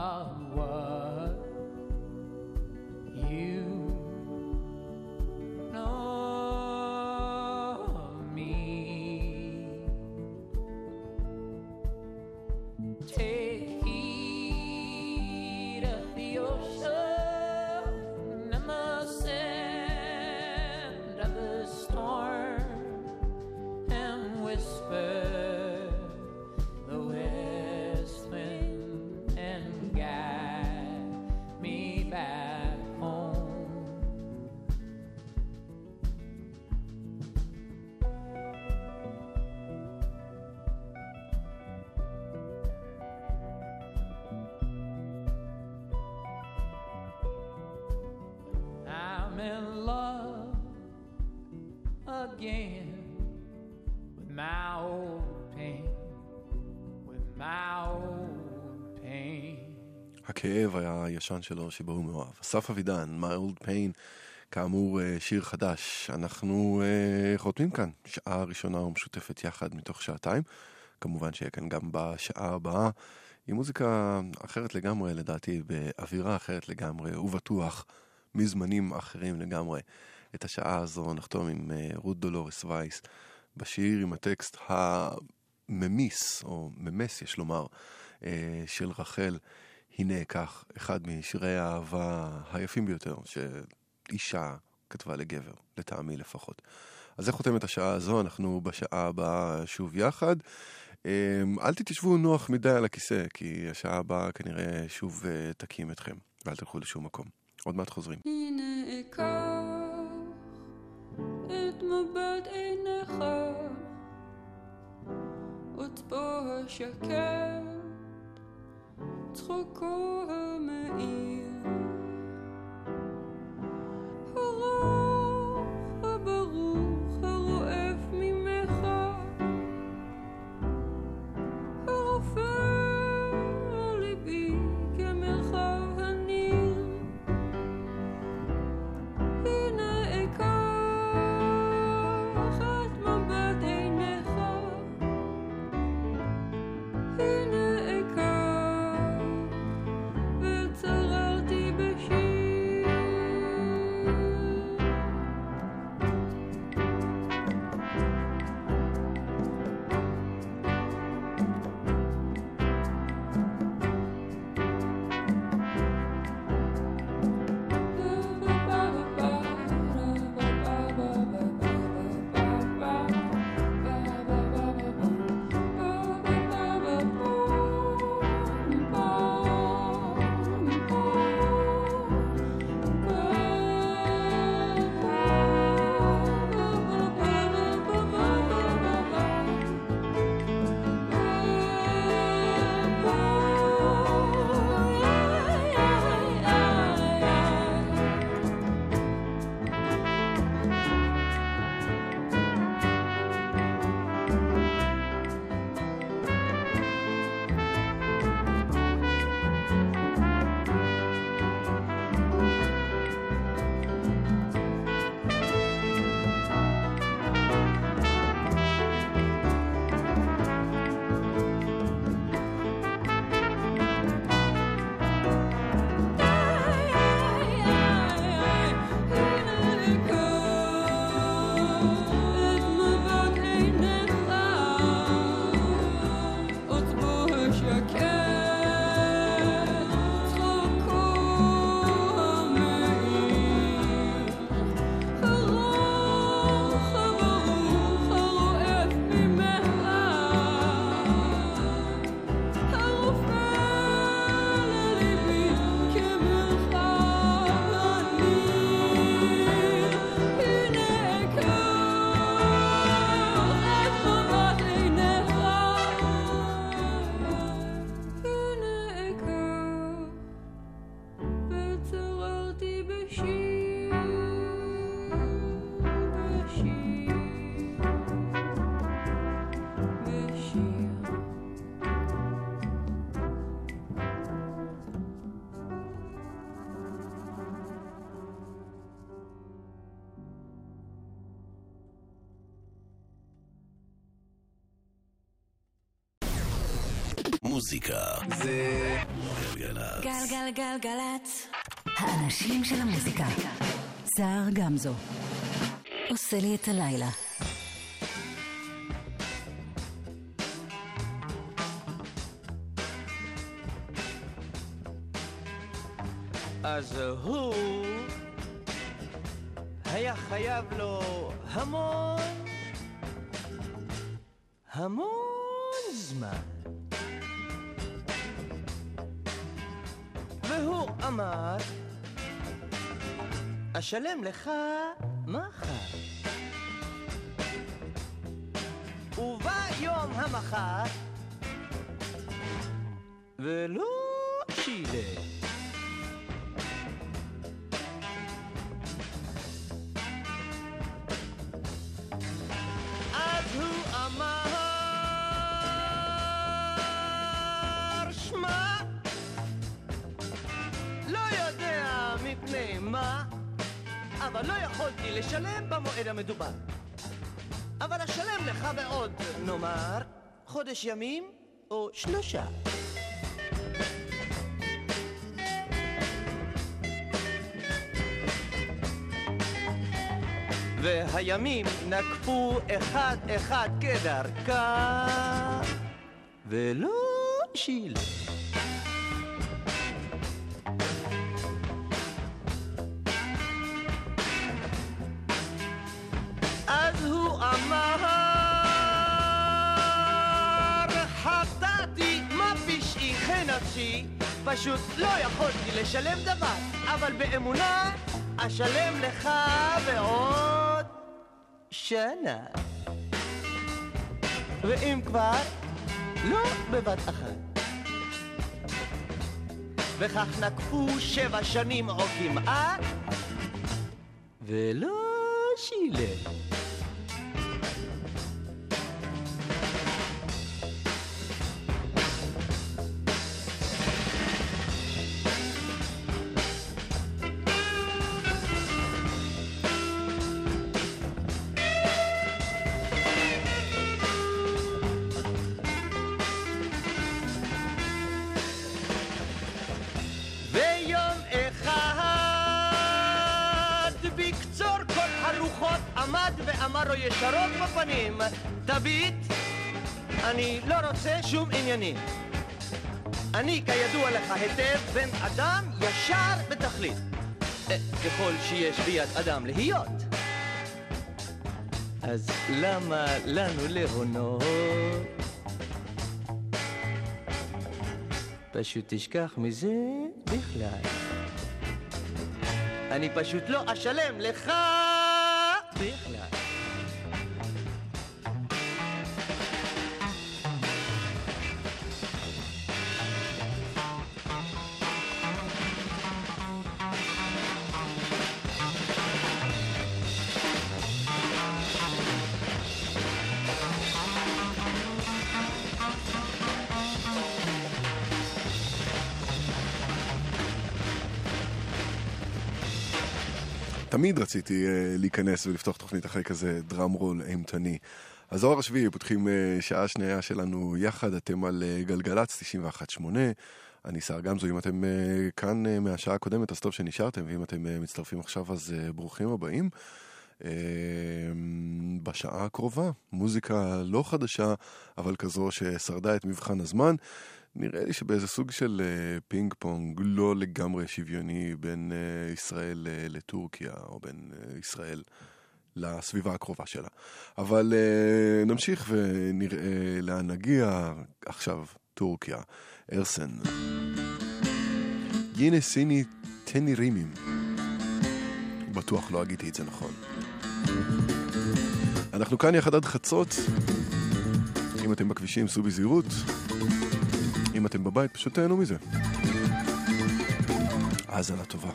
of what storm in love again with my old pain, with my old pain. הכאב היה הישן שלו שבו הוא מאוהב. אסף אבידן, My Old Pain, כאמור שיר חדש. אנחנו uh, חותמים כאן, שעה ראשונה ומשותפת יחד מתוך שעתיים. כמובן שיהיה כאן גם בשעה הבאה. היא מוזיקה אחרת לגמרי, לדעתי, באווירה אחרת לגמרי, ובטוח מזמנים אחרים לגמרי. את השעה הזו נחתום עם uh, רות דולורס וייס, בשיר עם הטקסט הממיס, או ממס יש לומר, uh, של רחל. הנה כך, אחד משירי האהבה היפים ביותר, שאישה כתבה לגבר, לטעמי לפחות. אז זה חותם את השעה הזו, אנחנו בשעה הבאה שוב יחד. אל תתיישבו נוח מדי על הכיסא, כי השעה הבאה כנראה שוב תקים אתכם, ואל תלכו לשום מקום. עוד מעט חוזרים. הנה אקח את מבט עיניך, עוד פה השקר. צחוקו המאיר, הרוח הברוך הרועף ממך, הרופא על ליבי כמרחב הניר. הנה אקח את מבט עיניך, הנה זה גלגלצ גלגלגלגלצ האנשים של המוזיקה. סער גמזו עושה לי את הלילה. אז הוא היה חייב לו המון המון זמן, והוא אמר, אשלם לך מחר. וביום המחר, ולא שילם. אבל לא יכולתי לשלם במועד המדובר. אבל אשלם לך בעוד, נאמר, חודש ימים או שלושה. והימים נקפו אחד אחד כדרכה, ולא שילה. אז הוא אמר, חטאתי, מה פשעי, חן נפשי, פשוט לא יכולתי לשלם דבר, אבל באמונה אשלם לך ועוד שנה. ואם כבר, לא בבת אחת. וכך נקפו שבע שנים או כמעט, ולא שילם. ישרות בפנים, תביט, אני לא רוצה שום עניינים. אני כידוע לך היטב בן אדם ישר בתכלית, ככל שיש ביד אדם להיות. אז למה לנו להונות? פשוט תשכח מזה בכלל. אני פשוט לא אשלם לך בכלל. תמיד רציתי uh, להיכנס ולפתוח תוכנית אחרי כזה דרם רול אימתני. אז אור השביעי פותחים uh, שעה שנייה שלנו יחד, אתם על uh, גלגלץ תשעים ואחת נקודה שמונה, אני סער גמזו, אם אתם uh, כאן uh, מהשעה הקודמת אז טוב שנשארתם, ואם אתם uh, מצטרפים עכשיו אז uh, ברוכים הבאים. Uh, בשעה הקרובה, מוזיקה לא חדשה, אבל כזו ששרדה את מבחן הזמן, נראה לי שבאיזה סוג של פינג פונג לא לגמרי שוויוני בין ישראל לטורקיה או בין ישראל לסביבה הקרובה שלה. אבל נמשיך ונראה לאן נגיע. עכשיו טורקיה, ארסן ייני סיני תני רימים. בטוח לא אגיתי את זה נכון. אנחנו כאן יחד עד חצות. אם אתם בכבישים סעו בזהירות, אם אתם בבית, פשוט תהנו מזה. האזנה טובה.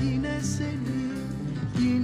Yine seni, yine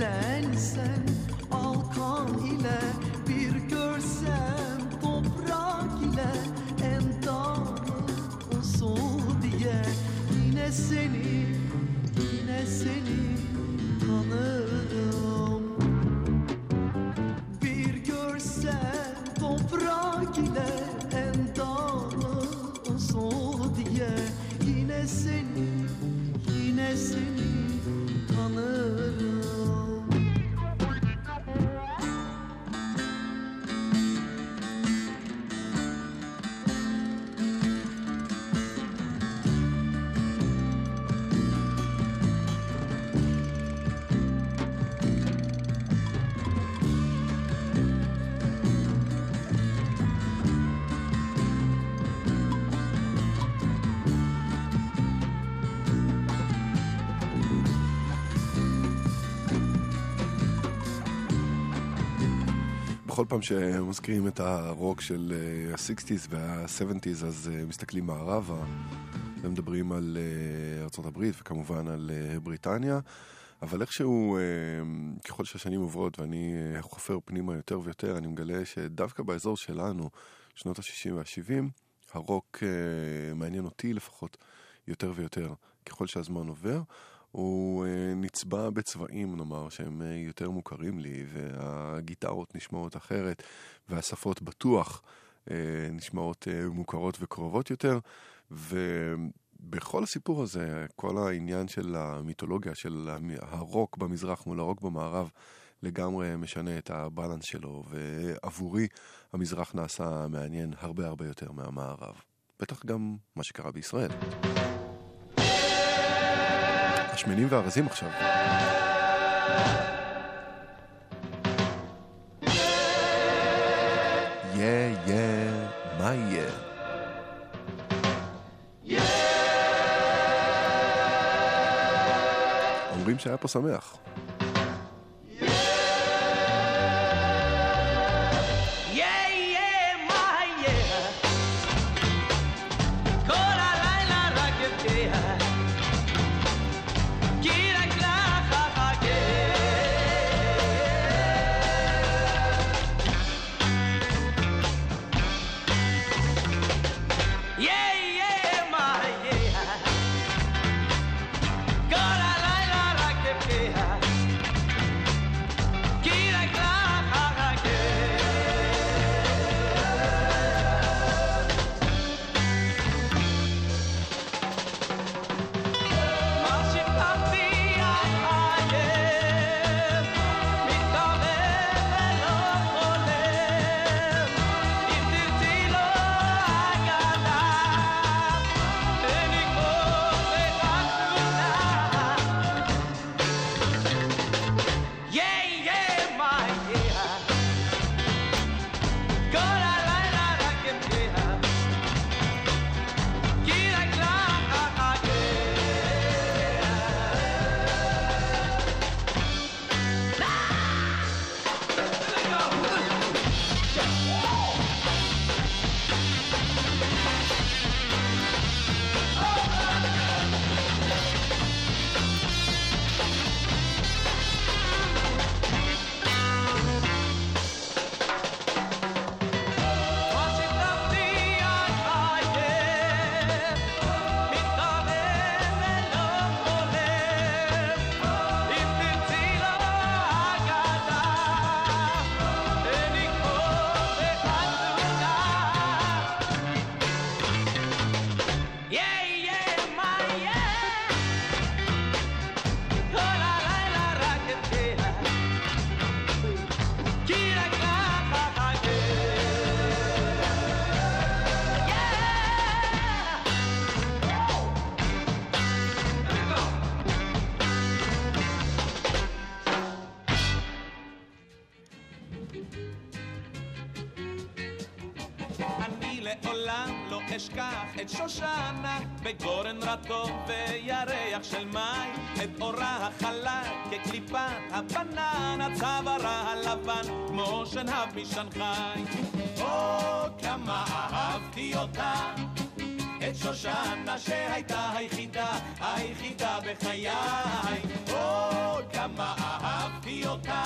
dilensen alkan ile bir görsem toprak ile endamı usul diye yine seni yine seni tanırım bir görsem toprak ile endamı usul diye yine seni yine seni tanırım. כל פעם שמזכירים את הרוק של ה-שישים וה-שבעים אז מסתכלים מערבה ומדברים על ארצות הברית וכמובן על בריטניה, אבל איכשהו ככל שהשנים עוברות ואני חופר פנימה יותר ויותר אני מגלה שדווקא באזור שלנו שנות ה-שישים וה-שבעים הרוק מעניין אותי לפחות יותר ויותר ככל שהזמן עובר. הוא נצבע בצבעים, נאמר, שהם יותר מוכרים לי, והגיטרות נשמעות אחרת, והשפות בטוח נשמעות מוכרות וקרובות יותר, ובכל הסיפור הזה, כל העניין של המיתולוגיה, של הרוק במזרח מול הרוק במערב, לגמרי משנה את הבלנס שלו, ועבורי המזרח נעשה מעניין הרבה הרבה יותר מהמערב. בטח גם מה שקרה בישראל. השמנים והרזים עכשיו. יא יא מה יא אומרים שהיה פה שמח. את שושנה בגורן רטוב וירח של מים, את אורה החלק כקליפת הבננה, צווארה הלבן כמו שנהב משנחי. או כמה אהבתי אותה, את שושנה שהייתה היחידה היחידה בחיי. או כמה אהבתי אותה,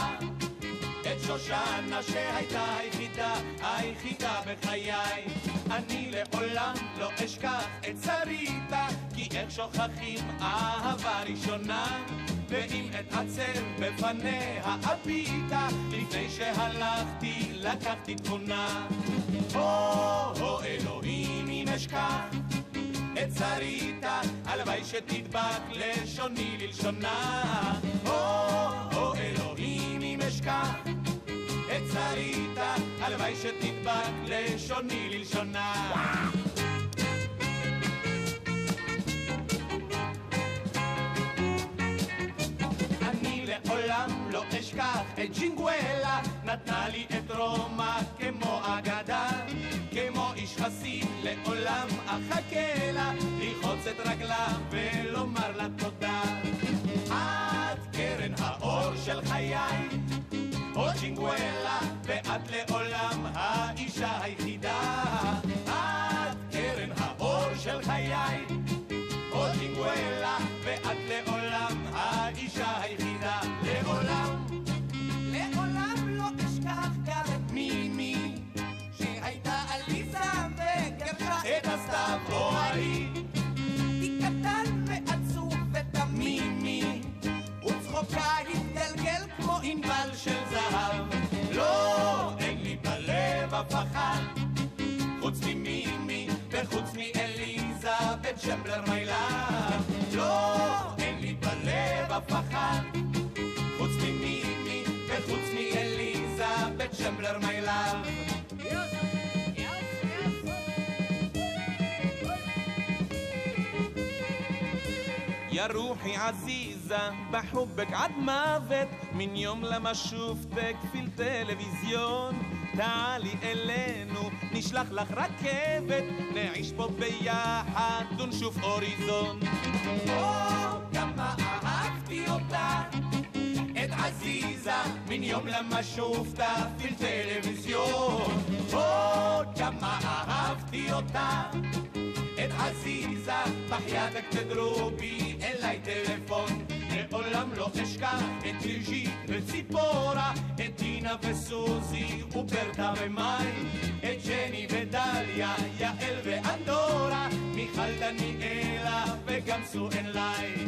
את שושנה שהייתה היחידה, היחידה בחיי. אני לעולם לא אשכח את שריתה, כי איך שוכחים אהבה ראשונה, ואם אתעצר בפניה הביטה, לפני שהלכתי לקחתי תמונה. או, או אלוהים, אם אשכח את שריתה, הלוואי שתדבק לשוני ללשונה. או, או אלוהים, אם אשכח את שריתה, הלוואי שתדבק לשוני ללשונה. אני לעולם לא אשכח את ג'ינגואלה, נתנה לי את רומא כמו אגדה, כמו איש חסיד לעולם אחכה לה, ללחוץ את רגלה ולומר לה תודה. את קרן האור של חיי, או ג'ינגואלה, ואת לעולם האישה היחידה. את קרן האור של חיי, או ג'ינגואלה, ואת לעולם האישה היחידה. לעולם, לעולם לא אשכח גם את מימי, שהייתה עליזה וגרשה את הסתיו אוהלי. היא קטן ועצוב ותמים מי, וצחוקה התגלגל כמו ענבל של זהב. לא, אין לי בלב הפחד, חוץ ממימי וחוץ מאליזה וצ'מבר מילה. לא, אין לי בלב הפחד, חוץ ממימי וחוץ מאליזה וצ'מבר מילה. يا روحي عزيزة بحبك عد موت من يوم لما شفتك في التلفزيون تعالي إلينا نشلح لك ركبت نعيش פה ביחד ונשוף אוריזון. أوه كما أحبتي אותה את עזיזה من يوم لما شفتها في التلفزيون. أوه كما أحبتي אותה את עזיזה, בחייתק תדרובי אליי טלפון. לעולם לא אשכח את דריג'ית וציפורה, את דינה וסוזי וברטה ומים, את ג'ני ודליה, יעל ואנדורה, מיכל דניאלה וגם סואן לי.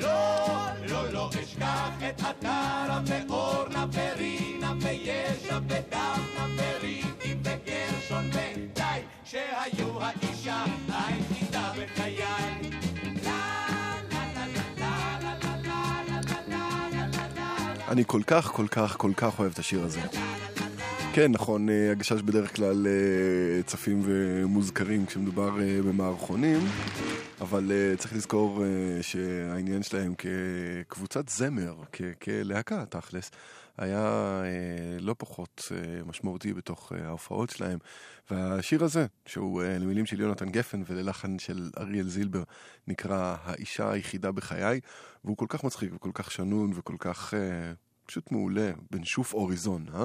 לא, לא, לא אשכח את עטרה ואורנה ורינה וישע ודפנה וריתי וגרשון ודי, שהיו האישה היחידה בחיי. אני כל כך, כל כך, כל כך אוהב את השיר הזה. כן, נכון, הגשש בדרך כלל צפים ומוזכרים כשמדובר במערכונים, אבל צריך לזכור שהעניין שלהם כקבוצת זמר, כלהקה, תכלס, היה לא פחות משמעותי בתוך ההופעות שלהם. והשיר הזה, שהוא למילים של יונתן גפן וללחן של אריאל זילבר, נקרא האישה היחידה בחיי, והוא כל כך מצחיק וכל כך שנון וכל כך פשוט מעולה, בן שוף אוריזון, אה?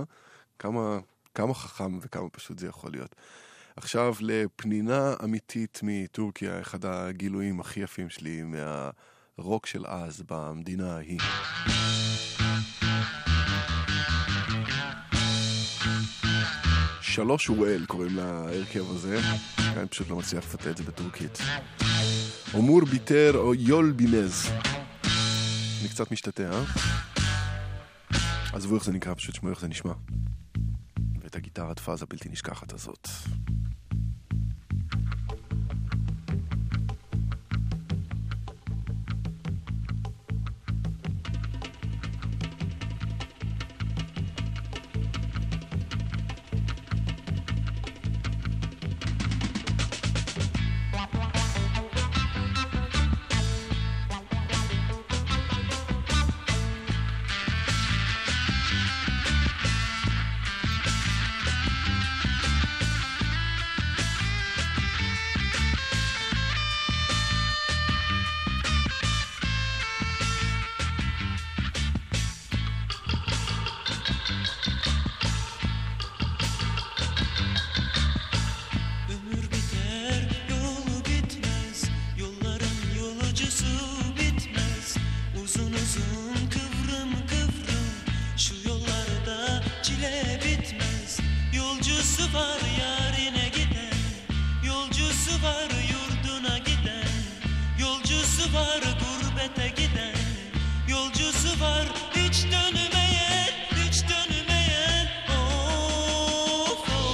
כמה, כמה חכם וכמה פשוט זה יכול להיות. עכשיו לפנינה אמיתית מטורקיה, אחד הגילויים הכי יפים שלי מהרוק של אז במדינה ההיא. שלוש אורל קוראים להרכב הזה, אני פשוט לא מצליח לפתח את זה בטורקית. אמור ביטר או יול בינז. אני קצת משתתה, אה? אז בואו איך זה נקרא, פשוט שמוע איך זה נשמע. ואת הגיטרת פאזה בלתי נשכחת הזאת. Yolcusu var yarine giden, yolcusu var yurduna giden, yolcusu var gurbete giden, yolcusu var hiç dönmeyen, hiç dönmeyen. Of, of.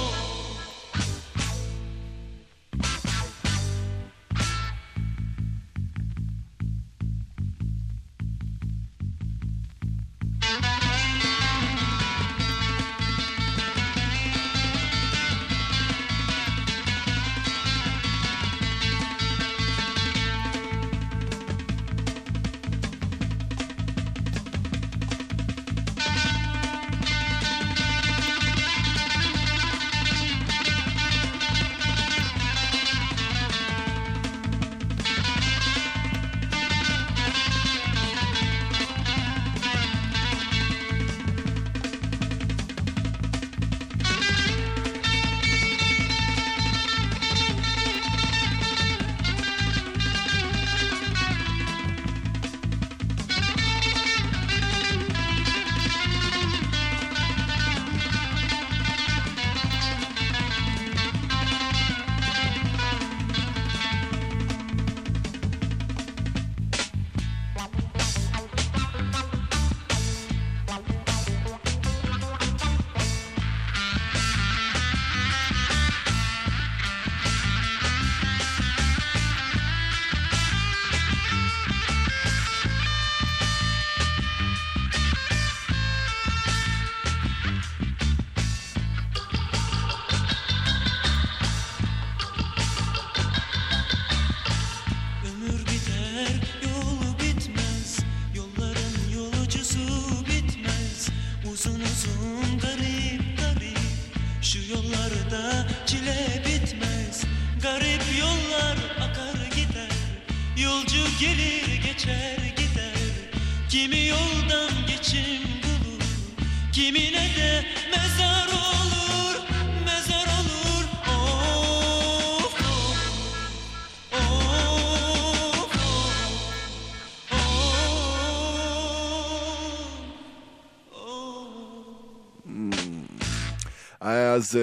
אז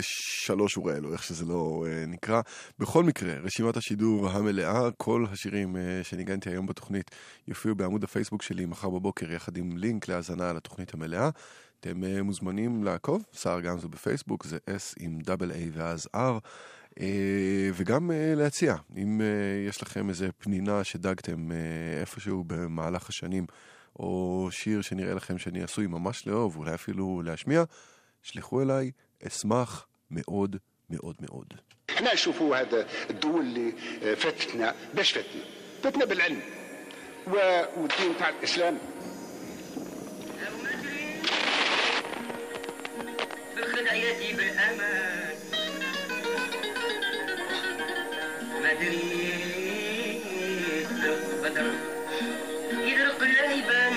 שלוש אוראל, או איך שזה לא נקרא. בכל מקרה, רשימת השידור המלאה, כל השירים שניגנתי היום בתוכנית יופיעו בעמוד הפייסבוק שלי מחר בבוקר, יחד עם לינק להזנה לתוכנית המלאה. אתם מוזמנים לעקוב, סער גמזו בפייסבוק, זה S עם דאבל A ואז R, וגם להציע, אם יש לכם איזה פנינה שדגתם איפשהו במהלך השנים, או שיר שנראה לכם שאני עשוי ממש לאהוב, אולי אפילו להשמיע, שלחו אליי, אשמח מאוד מאוד מאוד. احنا نشوفوا هذا الدول اللي فاتتنا باش فاتنا فاتنا بالعلم والدين تاع الاسلام بالخدعية بالامان مدري بدر يدرق الليبان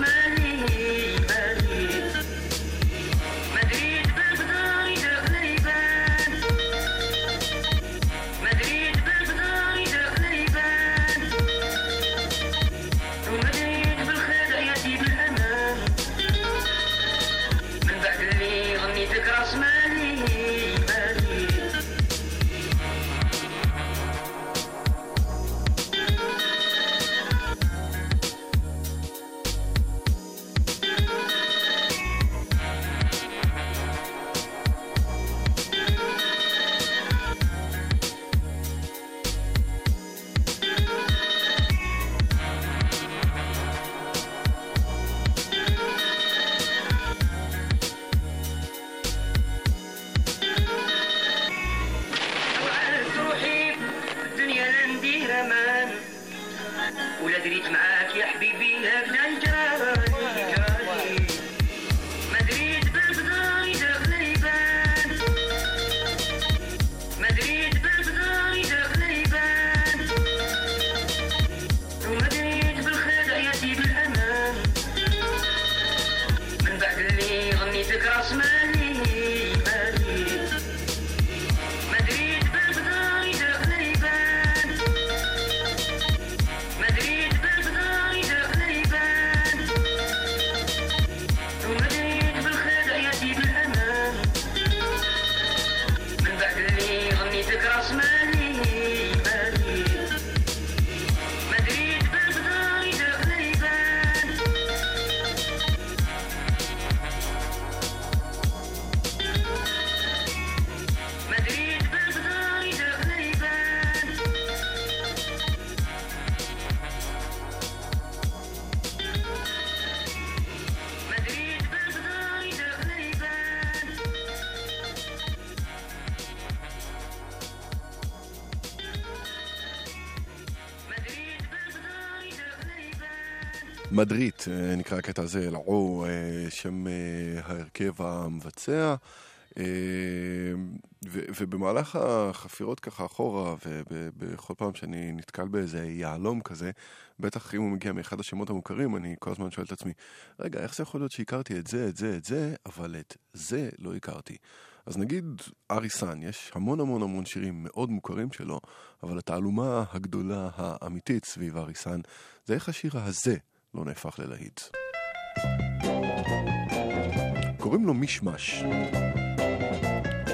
Madrid, Belgrade, Liban. מדריד, נקרא הקטע הזה, לעו, שם ההרכב המבצע, ובמהלך החפירות ככה אחורה, ובכל פעם שאני נתקל באיזה יעלום כזה, בטח אם הוא מגיע מאחד השמות המוכרים, אני כל הזמן שואל את עצמי, רגע, איך זה יכול להיות שהכרתי את זה, את זה, את זה, אבל את זה לא הכרתי. אז נגיד ארסן, יש המון המון המון שירים מאוד מוכרים שלו, אבל התעלומה הגדולה האמיתית סביב ארסן, זה איך השיר הזה לא נהפך ללהיט. קוראים לו מישמש.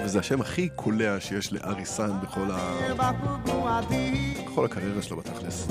וזה השם הכי קולע שיש לארסן בכל ה... בכל הקריירה שלו בתכלס.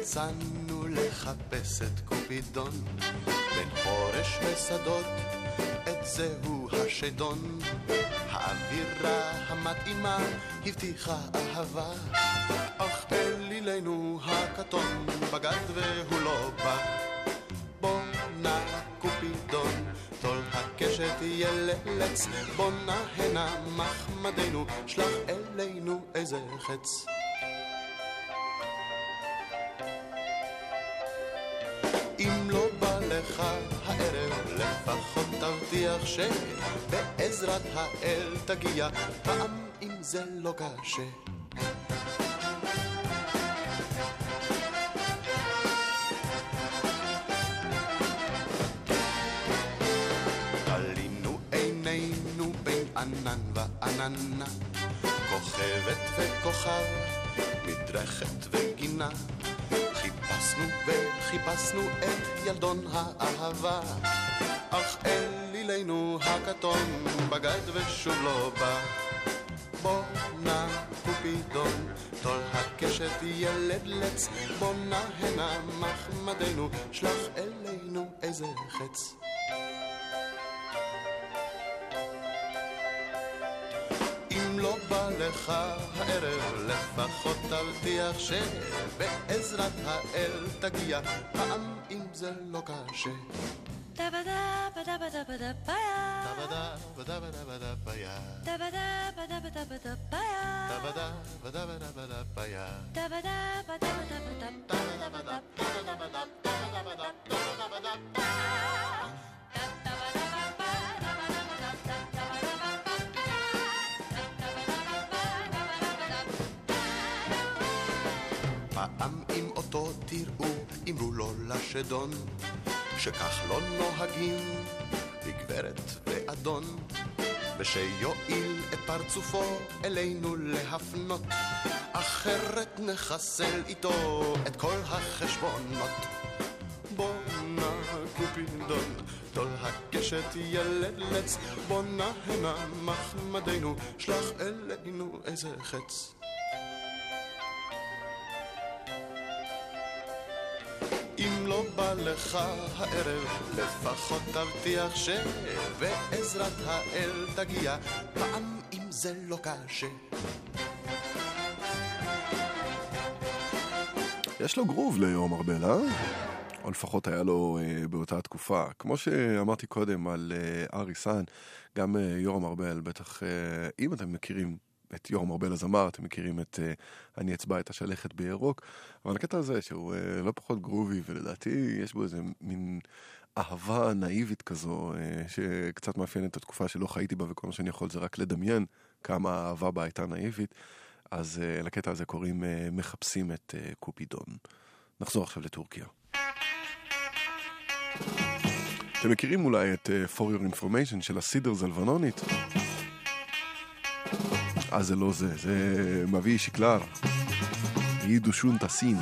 יצאנו לחפש את קופידון, בין חורש ושדות, את זהו השדון. האווירה המתאימה הבטיחה אהבה, אך פלילנו הכתום בגד והוא לא בא. בוא נא קופידון, תול הקשת ילץ, בוא נא הנה מחמדנו, שלח אלינו איזה חץ. אם לא בא לך הערב, לפחות תבטיח שבעזרת האל תגיע, פעם אם זה לא קשה. תלינו עינינו בין ענן ועננה, כוכבת וכוכב, מדרכת וגינה. חיפשנו וחיפשנו את ילדון האהבה, אך אלילנו הכתום בגד ושוב לא בא. בונה קופידון, תול הקשת ילד לץ, בונה הנה מחמדנו, שלח אלינו איזה חץ. אם לא בא לך הערב, לפחות אל תיח שבעזרת האל תגיע, פעם אם זה לא קשה. Dabada bada bada bada baya Dabada bada bada bada baya Dabada bada bada bada baya Dabada bada bada bada baya Dabada bada bada bada bada bada bada bada bada bada bada פעם אם אותו תראו, אמרו לו לשדון, שכך לא נוהגים בגברת ואדון, ושיועיל את פרצופו אלינו להפנות, אחרת נחסל איתו את כל החשבונות. בוא נא קופידון, תול הקשת ילד לץ, בוא נא הנה מחמדנו, שלח אלינו איזה חץ. אם לא בא לך הערב, לפחות תבטיח שבעזרת האל תגיע, פעם אם זה לא קשה. יש לו גרוב ליום מרבל, אה? או לפחות היה לו אה, באותה תקופה. כמו שאמרתי קודם על אה, אריסן, גם אה, יור מרבל, בטח אה, אם אתם מכירים את יור מרבל הזמר, אתם מכירים את uh, אני אצבע את השלכת בירוק, אבל הקטע הזה שהוא uh, לא פחות גרובי, ולדעתי יש בו איזה מין אהבה נאיבית כזו, uh, שקצת מאפיינת את התקופה שלא חייתי בה, וכל מה שאני יכול זה רק לדמיין כמה האהבה בה הייתה נאיבית, אז uh, לקטע הזה קוראים uh, מחפשים את uh, קופידון. נחזור עכשיו לטורקיה. אתם מכירים אולי את uh, For Your Information של הסידר זלבנונית? אז זה לא זה, זה מביא שקלר, היא דושון תסין.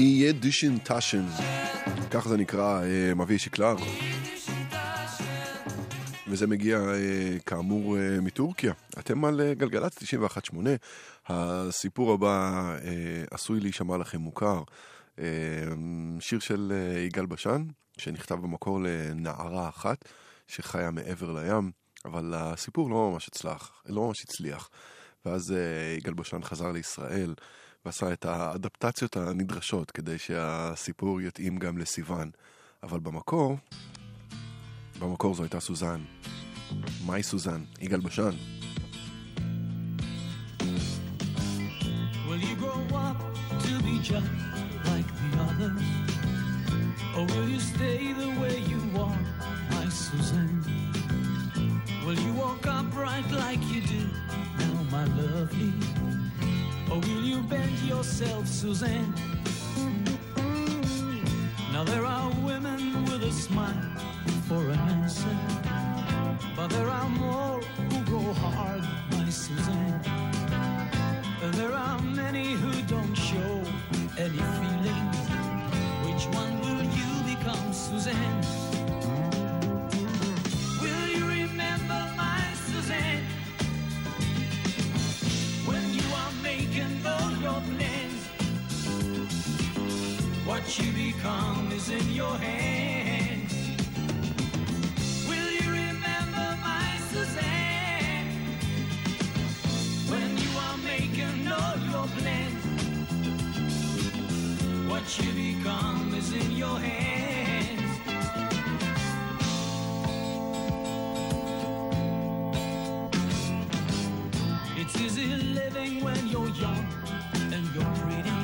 יהיה דישין טשן, כך זה נקרא, מביא שקלר, וזה מגיע כאמור מטורקיה. אתם על גלגלת תשעים ואחת נקודה שמונה. הסיפור הבא עשוי להישמע לכם מוכר, שיר של יגאל בשן שנכתב במקור לנערה אחת שחיה מעבר לים, אבל הסיפור לא ממש הצלח, לא ממש הצליח, ואז יגאל בשן חזר לישראל ועשה את האדפטציות הנדרשות כדי שהסיפור יתאים גם לסיוון. אבל במקור, במקור זו הייתה סוזן מאי סוזן, יגאל בשן. Will you grow up to be just like the others? Or will you stay the way you are, my Suzanne? Will you walk upright like you do now, my lovely? Or will you bend yourself, Suzanne? Now there are women with a smile for an answer, but there are more who go hard, my Suzanne. And there are many who don't show any feelings. Which one will you become, Suzanne? Will you remember my Suzanne when you are making those your plans? What you become is in your hands. Will you remember my Suzanne when you are making all your plans? What you become is in your hands. It's easy living when you're young and you're pretty,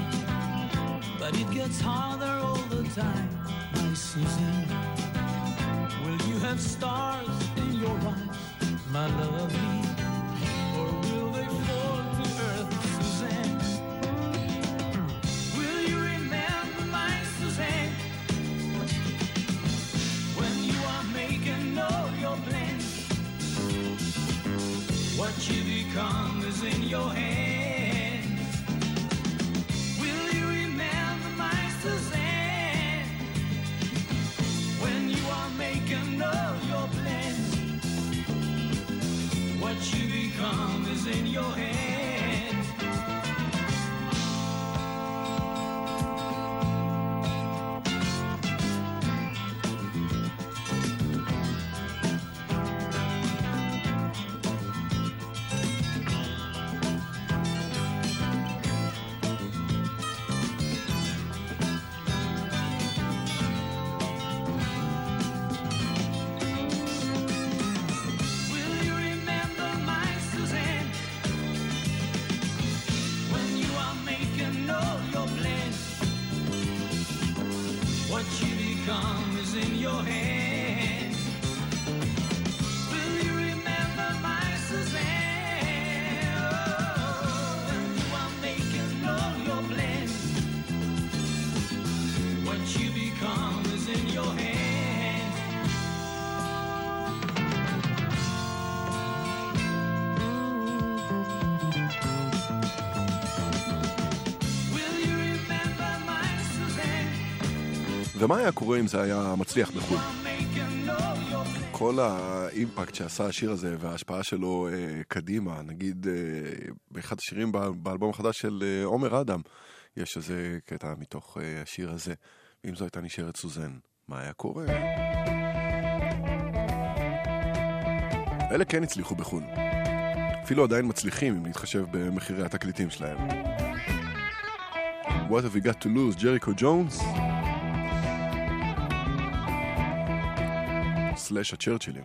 but it gets harder all the time, my Susan. Will you have stars in your eyes, my lovely, or will they fall to earth, Susan? What you become is in your hands. Will you remember my Suzanne when you are making all your plans? What you become is in your hands. ומה היה קורה אם זה היה מצליח בחו"ל? כל האימפקט שעשה השיר הזה וההשפעה שלו אה, קדימה, נגיד אה, באחד השירים באלבום החדש של עומר אדם, יש איזה קטע מתוך אה, השיר הזה. אם זו הייתה נשארת סוזן, מה היה קורה? אלה כן הצליחו בחו"ל. אפילו עדיין מצליחים אם להתחשב במחירי התקליטים שלהם. What have we got to lose, ג'ריקו ג'ונס? סלש הצ'רצ'ילים.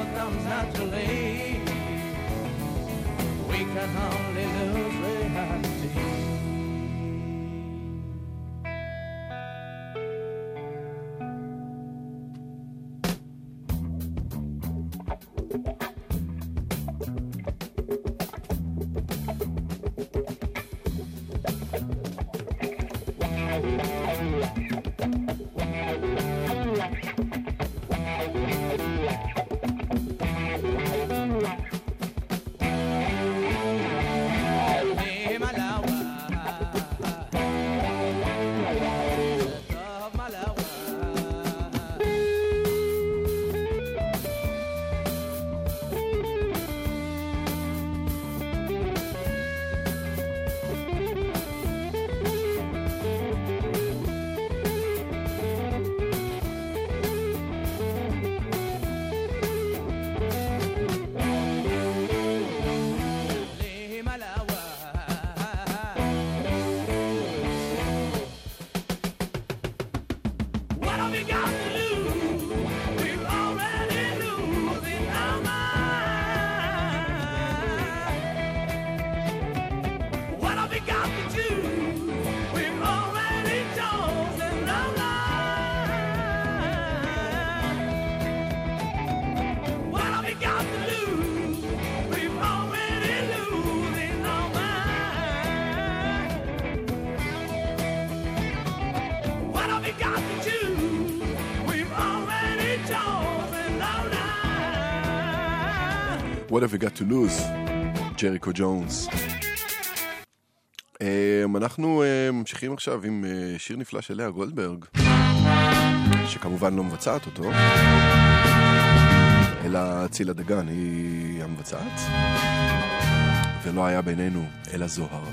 all comes naturally. We can only lose reality. What have we got to lose? Jericho Jones. אנחנו ממשיכים עכשיו עם שיר נפלא של לאה גולדברג, שכמובן לא מבצעת אותו, אלא צילה דגן היא המבצעת, ולא היה בינינו אלא זוהר.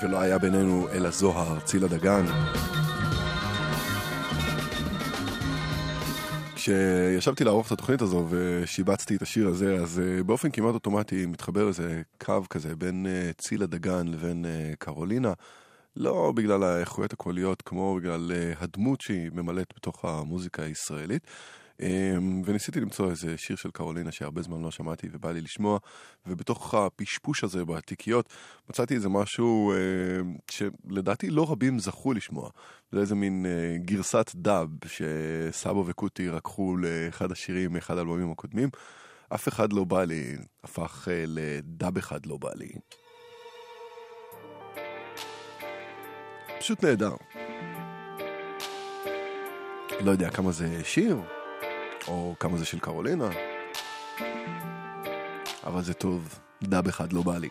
ולא היה בינינו אלא זוהר, צילה דגן. כשישבתי לערוך את התוכנית הזו ושיבצתי את השיר הזה, אז באופן כמעט אוטומטי מתחבר איזה קו כזה בין צילה דגן לבין קרולינה, לא בגלל האיכויות הקוליות כמו בגלל הדמות שהיא ממלאת בתוך המוזיקה הישראלית. וניסיתי למצוא איזה שיר של קרולינה שהרבה זמן לא שמעתי ובא לי לשמוע, ובתוך הפשפוש הזה בעתיקיות מצאתי איזה משהו שלדעתי לא רבים זכו לשמוע. זה איזה מין גרסת דאב שסבא וקוטי רקחו לאחד השירים, אחד האלבומים הקודמים. אף אחד לא בא לי הפך לדאב אחד לא בא לי. פשוט נהדר. לא יודע כמה זה שיר או כמה זה של קרולינה, אבל זה טוב. דאב אחד לא בא לי.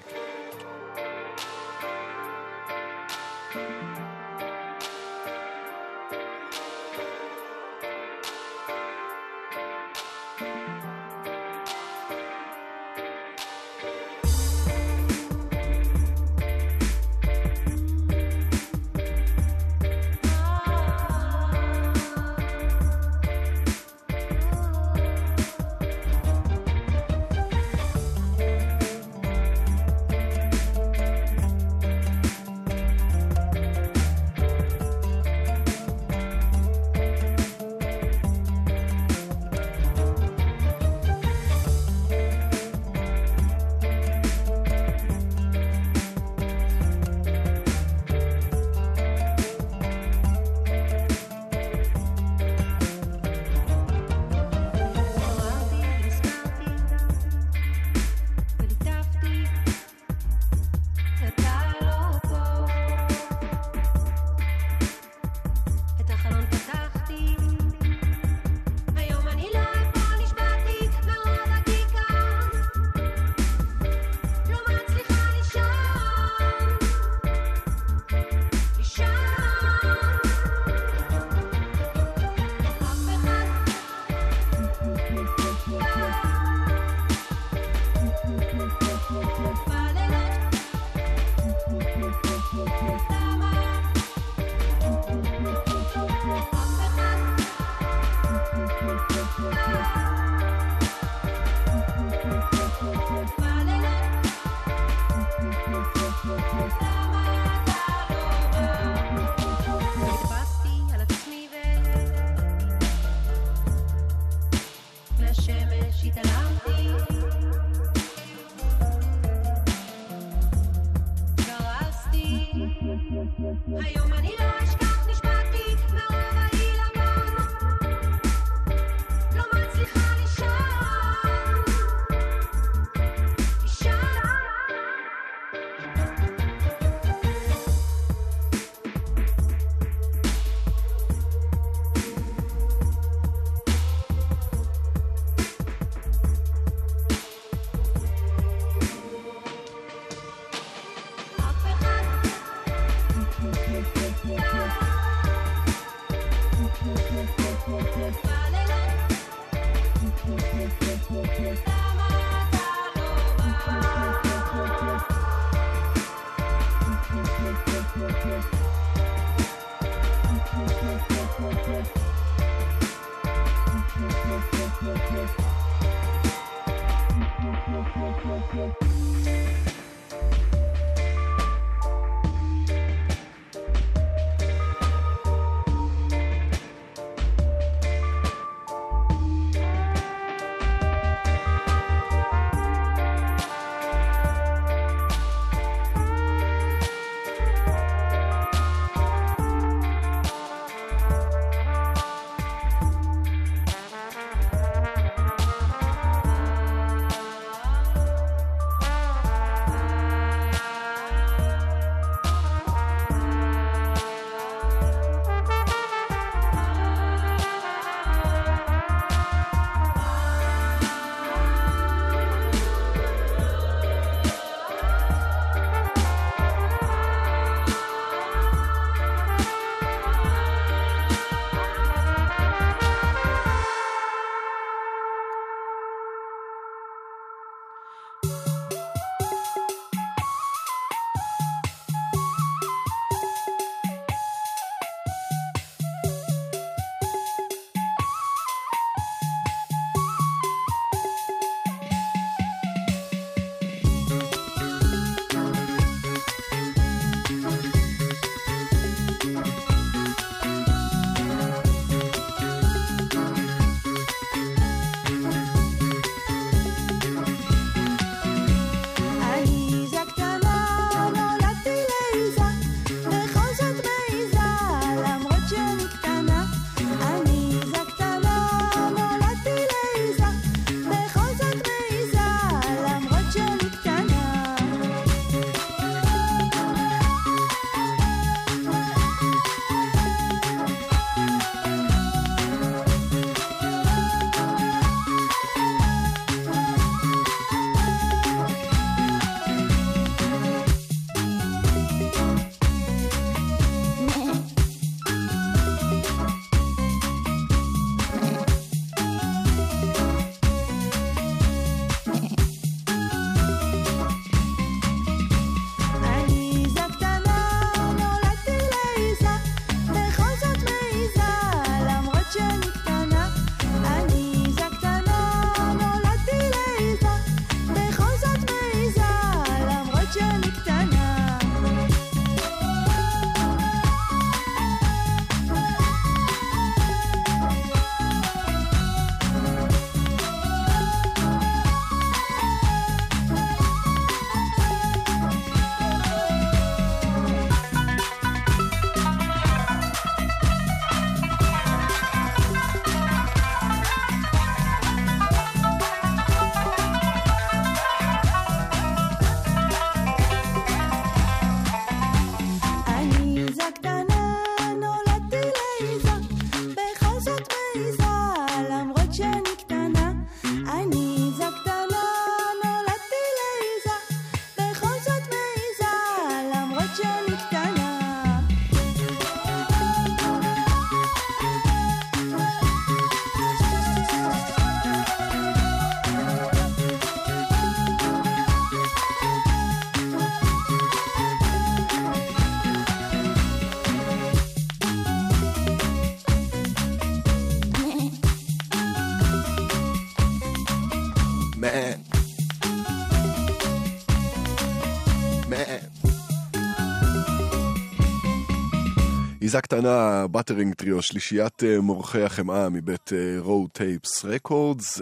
איזה קטנה, בטרינג טריו, שלישיית מורחי החמאה מבית רו טייפס רקורדס,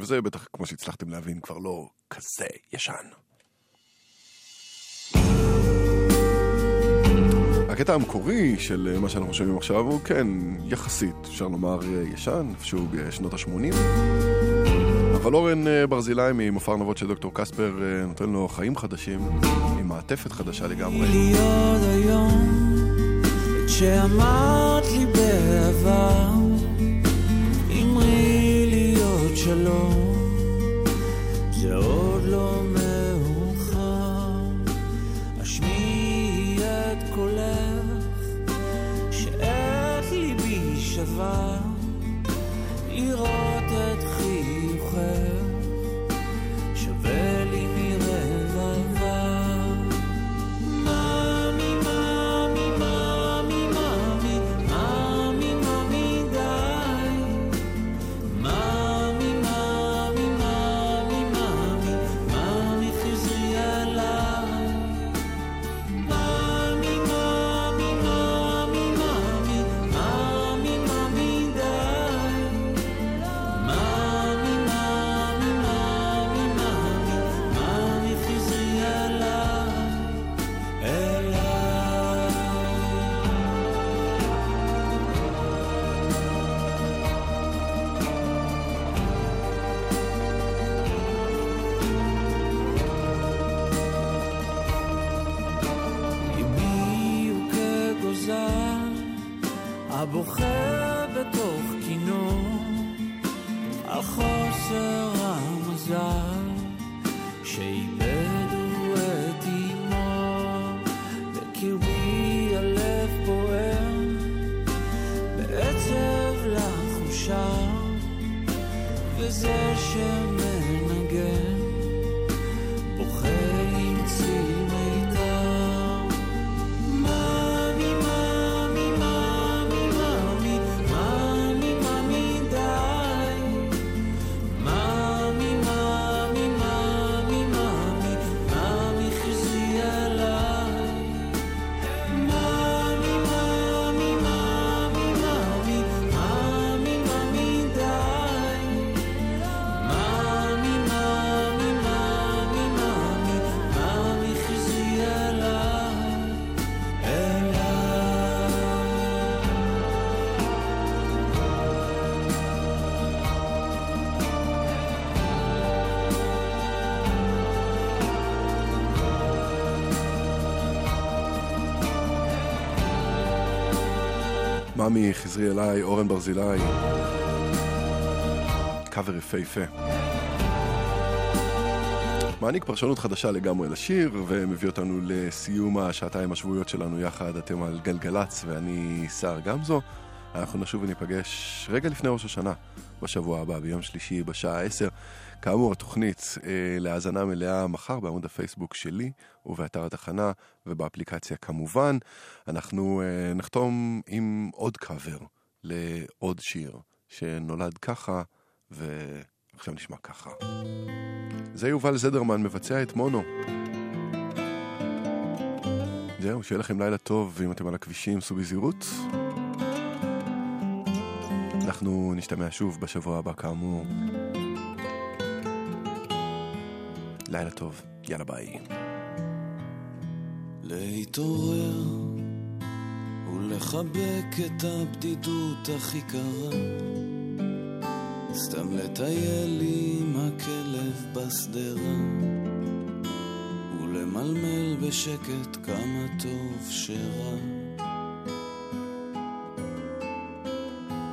וזה בטח, כמו שהצלחתם להבין, כבר לא כזה ישן. הקטע המקורי של מה שאנחנו שומעים עכשיו הוא כן יחסית, אפשר לומר ישן, שהוא בשנות ה-שמונים. אבל אורן ברזילאי ממופע ארנבות של דוקטור קספר נותן לו חיים חדשים עם מעטפת חדשה לגמרי. היא עוד היום את שאמרת לי בעבר, אמרי לי עוד שלום, זה עוד לא מאוחר, אשמיעי את קולך שאת ליבי שווה, לראות את חיוך שווה לי מרבבה. מאמי, מאמי, מאמי, מאמי, מאמי, מאמי, די. מאמי, מאמי, מאמי, מאמי, מאמי, חזרי אליי. מאמי, מאמי, מאמי, מאמי, מאמי, מאמי, די. הבוכה בתוך כינור על חוסר המזל שאיבדו את אימו, בקרבי הלב פוער בעצב לחושה, וזה שמנגן בוכה עם ציל מיתר. מאמי, מאמי, מאמי, חזרי אליי, אורן ברזילאי. קאבר יפהפה. מעניק פרשנות חדשה לגמרי לשיר, ומביא אותנו לסיום השעתיים השבועיות שלנו יחד. אתם על גלגלץ ואני סער גמזו. אנחנו נשוב וניפגש רגע לפני ראש השנה, בשבוע הבא, ביום שלישי, בשעה עשר. כאמור, התוכנית אה, להאזנה מלאה מחר בעמוד הפייסבוק שלי ובאתר התחנה ובאפליקציה כמובן. אנחנו אה, נחתום עם עוד קאבר לעוד שיר שנולד ככה ועכשיו נשמע ככה. זה יובל זדרמן מבצע את מונו. זהו, שיהיה לכם לילה טוב, ואם אתם על הכבישים סעו בזהירות. אנחנו נשתמע שוב בשבוע הבא כאמור. לילה טוב, יאללה ביי. להתעורר ולחבק את הבדידות הכי קרה, סתם לטייל עם הכלב בשדרה ולמלמל בשקט כמה טוב שרע.